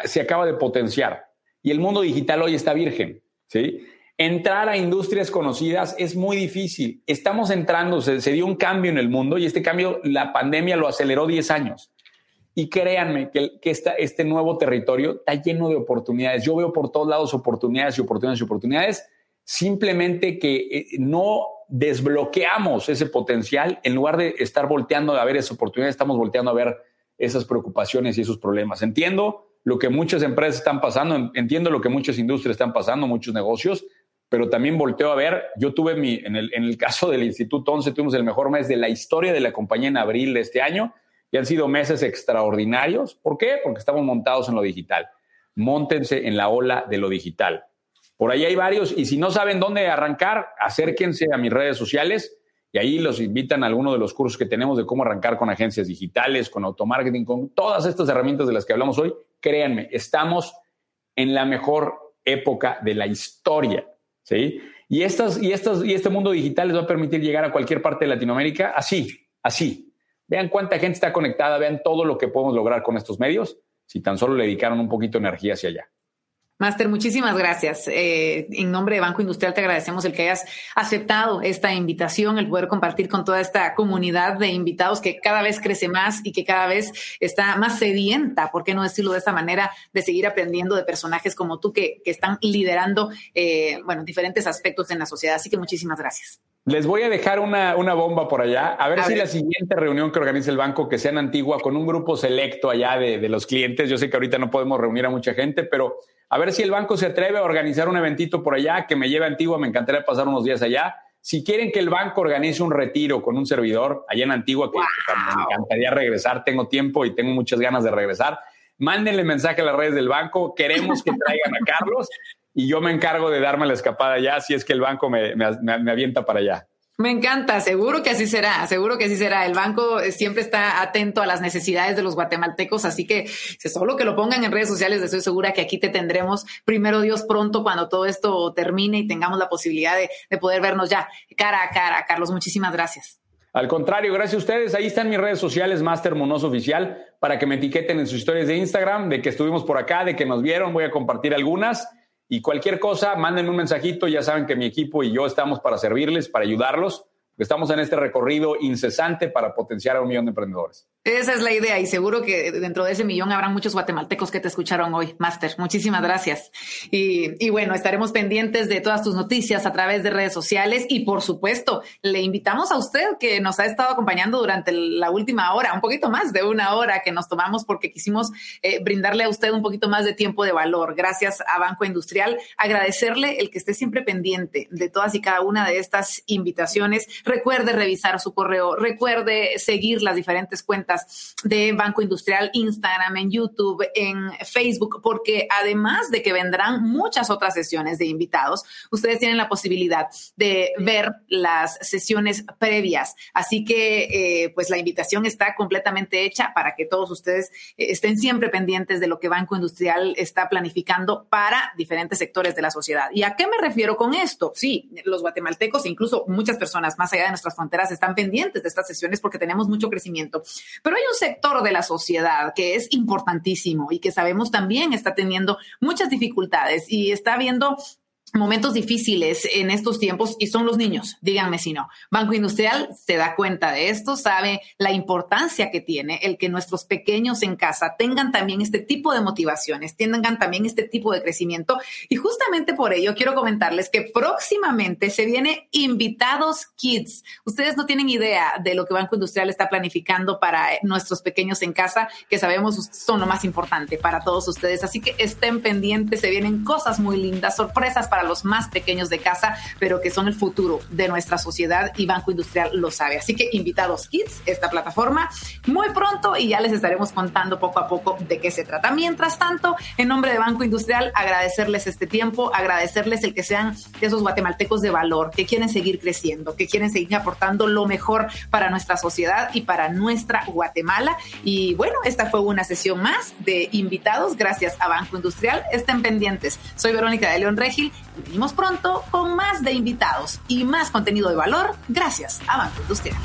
se acaba de potenciar y el mundo digital hoy está virgen, ¿sí? Entrar a industrias conocidas es muy difícil. Estamos entrando, se, se dio un cambio en el mundo y este cambio, la pandemia lo aceleró diez años. Y créanme que, que esta, este nuevo territorio está lleno de oportunidades. Yo veo por todos lados oportunidades y oportunidades y oportunidades. Simplemente que no desbloqueamos ese potencial. En lugar de estar volteando a ver esas oportunidades, estamos volteando a ver esas preocupaciones y esos problemas. Entiendo lo que muchas empresas están pasando, entiendo lo que muchas industrias están pasando, muchos negocios, pero también volteo a ver, yo tuve mi, en, el, en el caso del Instituto once, tuvimos el mejor mes de la historia de la compañía en abril de este año y han sido meses extraordinarios. ¿Por qué? Porque estamos montados en lo digital. Móntense en la ola de lo digital. Por ahí hay varios y si no saben dónde arrancar, acérquense a mis redes sociales y ahí los invitan a alguno de los cursos que tenemos de cómo arrancar con agencias digitales, con automarketing, con todas estas herramientas de las que hablamos hoy. Créanme, estamos en la mejor época de la historia, ¿sí? Y, estas, y, estas, y este mundo digital les va a permitir llegar a cualquier parte de Latinoamérica así, así. Vean cuánta gente está conectada, vean todo lo que podemos lograr con estos medios si tan solo le dedicaron un poquito de energía hacia allá. Máster, muchísimas gracias. Eh, en nombre de Banco Industrial te agradecemos el que hayas aceptado esta invitación, el poder compartir con toda esta comunidad de invitados que cada vez crece más y que cada vez está más sedienta, ¿por qué no decirlo de esta manera?, de seguir aprendiendo de personajes como tú que, que están liderando eh, bueno, diferentes aspectos en la sociedad. Así que muchísimas gracias. Les voy a dejar una, una bomba por allá. A ver a si ver. La siguiente reunión que organice el banco, que sea en Antigua, con un grupo selecto allá de, de los clientes. Yo sé que ahorita no podemos reunir a mucha gente, pero a ver si el banco se atreve a organizar un eventito por allá que me lleve a Antigua. Me encantaría pasar unos días allá. Si quieren que el banco organice un retiro con un servidor allá en Antigua, que, wow, que me encantaría regresar. Tengo tiempo y tengo muchas ganas de regresar. Mándenle mensaje a las redes del banco. Queremos que traigan a Carlos y yo me encargo de darme la escapada allá si es que el banco me, me, me avienta para allá. Me encanta, seguro que así será, seguro que así será. El banco siempre está atento a las necesidades de los guatemaltecos, así que solo que lo pongan en redes sociales, estoy segura que aquí te tendremos, primero Dios, pronto cuando todo esto termine y tengamos la posibilidad de, de poder vernos ya cara a cara. Carlos, muchísimas gracias. Al contrario, gracias a ustedes. Ahí están mis redes sociales, Máster Muñoz Oficial, para que me etiqueten en sus historias de Instagram, de que estuvimos por acá, de que nos vieron. Voy a compartir algunas. Y cualquier cosa, mándenme un mensajito. Ya saben que mi equipo y yo estamos para servirles, para ayudarlos. Estamos en este recorrido incesante para potenciar a un millón de emprendedores. Esa es la idea y seguro que dentro de ese millón habrán muchos guatemaltecos que te escucharon hoy, Máster. Muchísimas gracias. Y, y bueno, estaremos pendientes de todas tus noticias a través de redes sociales y por supuesto, le invitamos a usted que nos ha estado acompañando durante la última hora, un poquito más de una hora que nos tomamos porque quisimos eh, brindarle a usted un poquito más de tiempo de valor. Gracias a Banco Industrial. Agradecerle el que esté siempre pendiente de todas y cada una de estas invitaciones. Recuerde revisar su correo, recuerde seguir las diferentes cuentas de Banco Industrial, Instagram, en YouTube, en Facebook, porque además de que vendrán muchas otras sesiones de invitados, ustedes tienen la posibilidad de ver las sesiones previas. Así que, eh, pues la invitación está completamente hecha para que todos ustedes eh, estén siempre pendientes de lo que Banco Industrial está planificando para diferentes sectores de la sociedad. ¿Y a qué me refiero con esto? Sí, los guatemaltecos e incluso muchas personas más allá de nuestras fronteras están pendientes de estas sesiones porque tenemos mucho crecimiento. Pero hay un sector de la sociedad que es importantísimo y que sabemos también está teniendo muchas dificultades y está viendo momentos difíciles en estos tiempos y son los niños. Díganme si no. Banco Industrial se da cuenta de esto, sabe la importancia que tiene el que nuestros pequeños en casa tengan también este tipo de motivaciones, tengan también este tipo de crecimiento y justamente por ello quiero comentarles que próximamente se viene Invitados Kids. Ustedes no tienen idea de lo que Banco Industrial está planificando para nuestros pequeños en casa, que sabemos son lo más importante para todos ustedes. Así que estén pendientes, se vienen cosas muy lindas, sorpresas para a los más pequeños de casa, pero que son el futuro de nuestra sociedad y Banco Industrial lo sabe. Así que Invitados Kids, esta plataforma, muy pronto y ya les estaremos contando poco a poco de qué se trata. Mientras tanto, en nombre de Banco Industrial, agradecerles este tiempo, agradecerles el que sean esos guatemaltecos de valor, que quieren seguir creciendo, que quieren seguir aportando lo mejor para nuestra sociedad y para nuestra Guatemala. Y bueno, esta fue una sesión más de Invitados, gracias a Banco Industrial. Estén pendientes. Soy Verónica de León Regil. Venimos pronto con más de invitados y más contenido de valor gracias a Banco Industrial.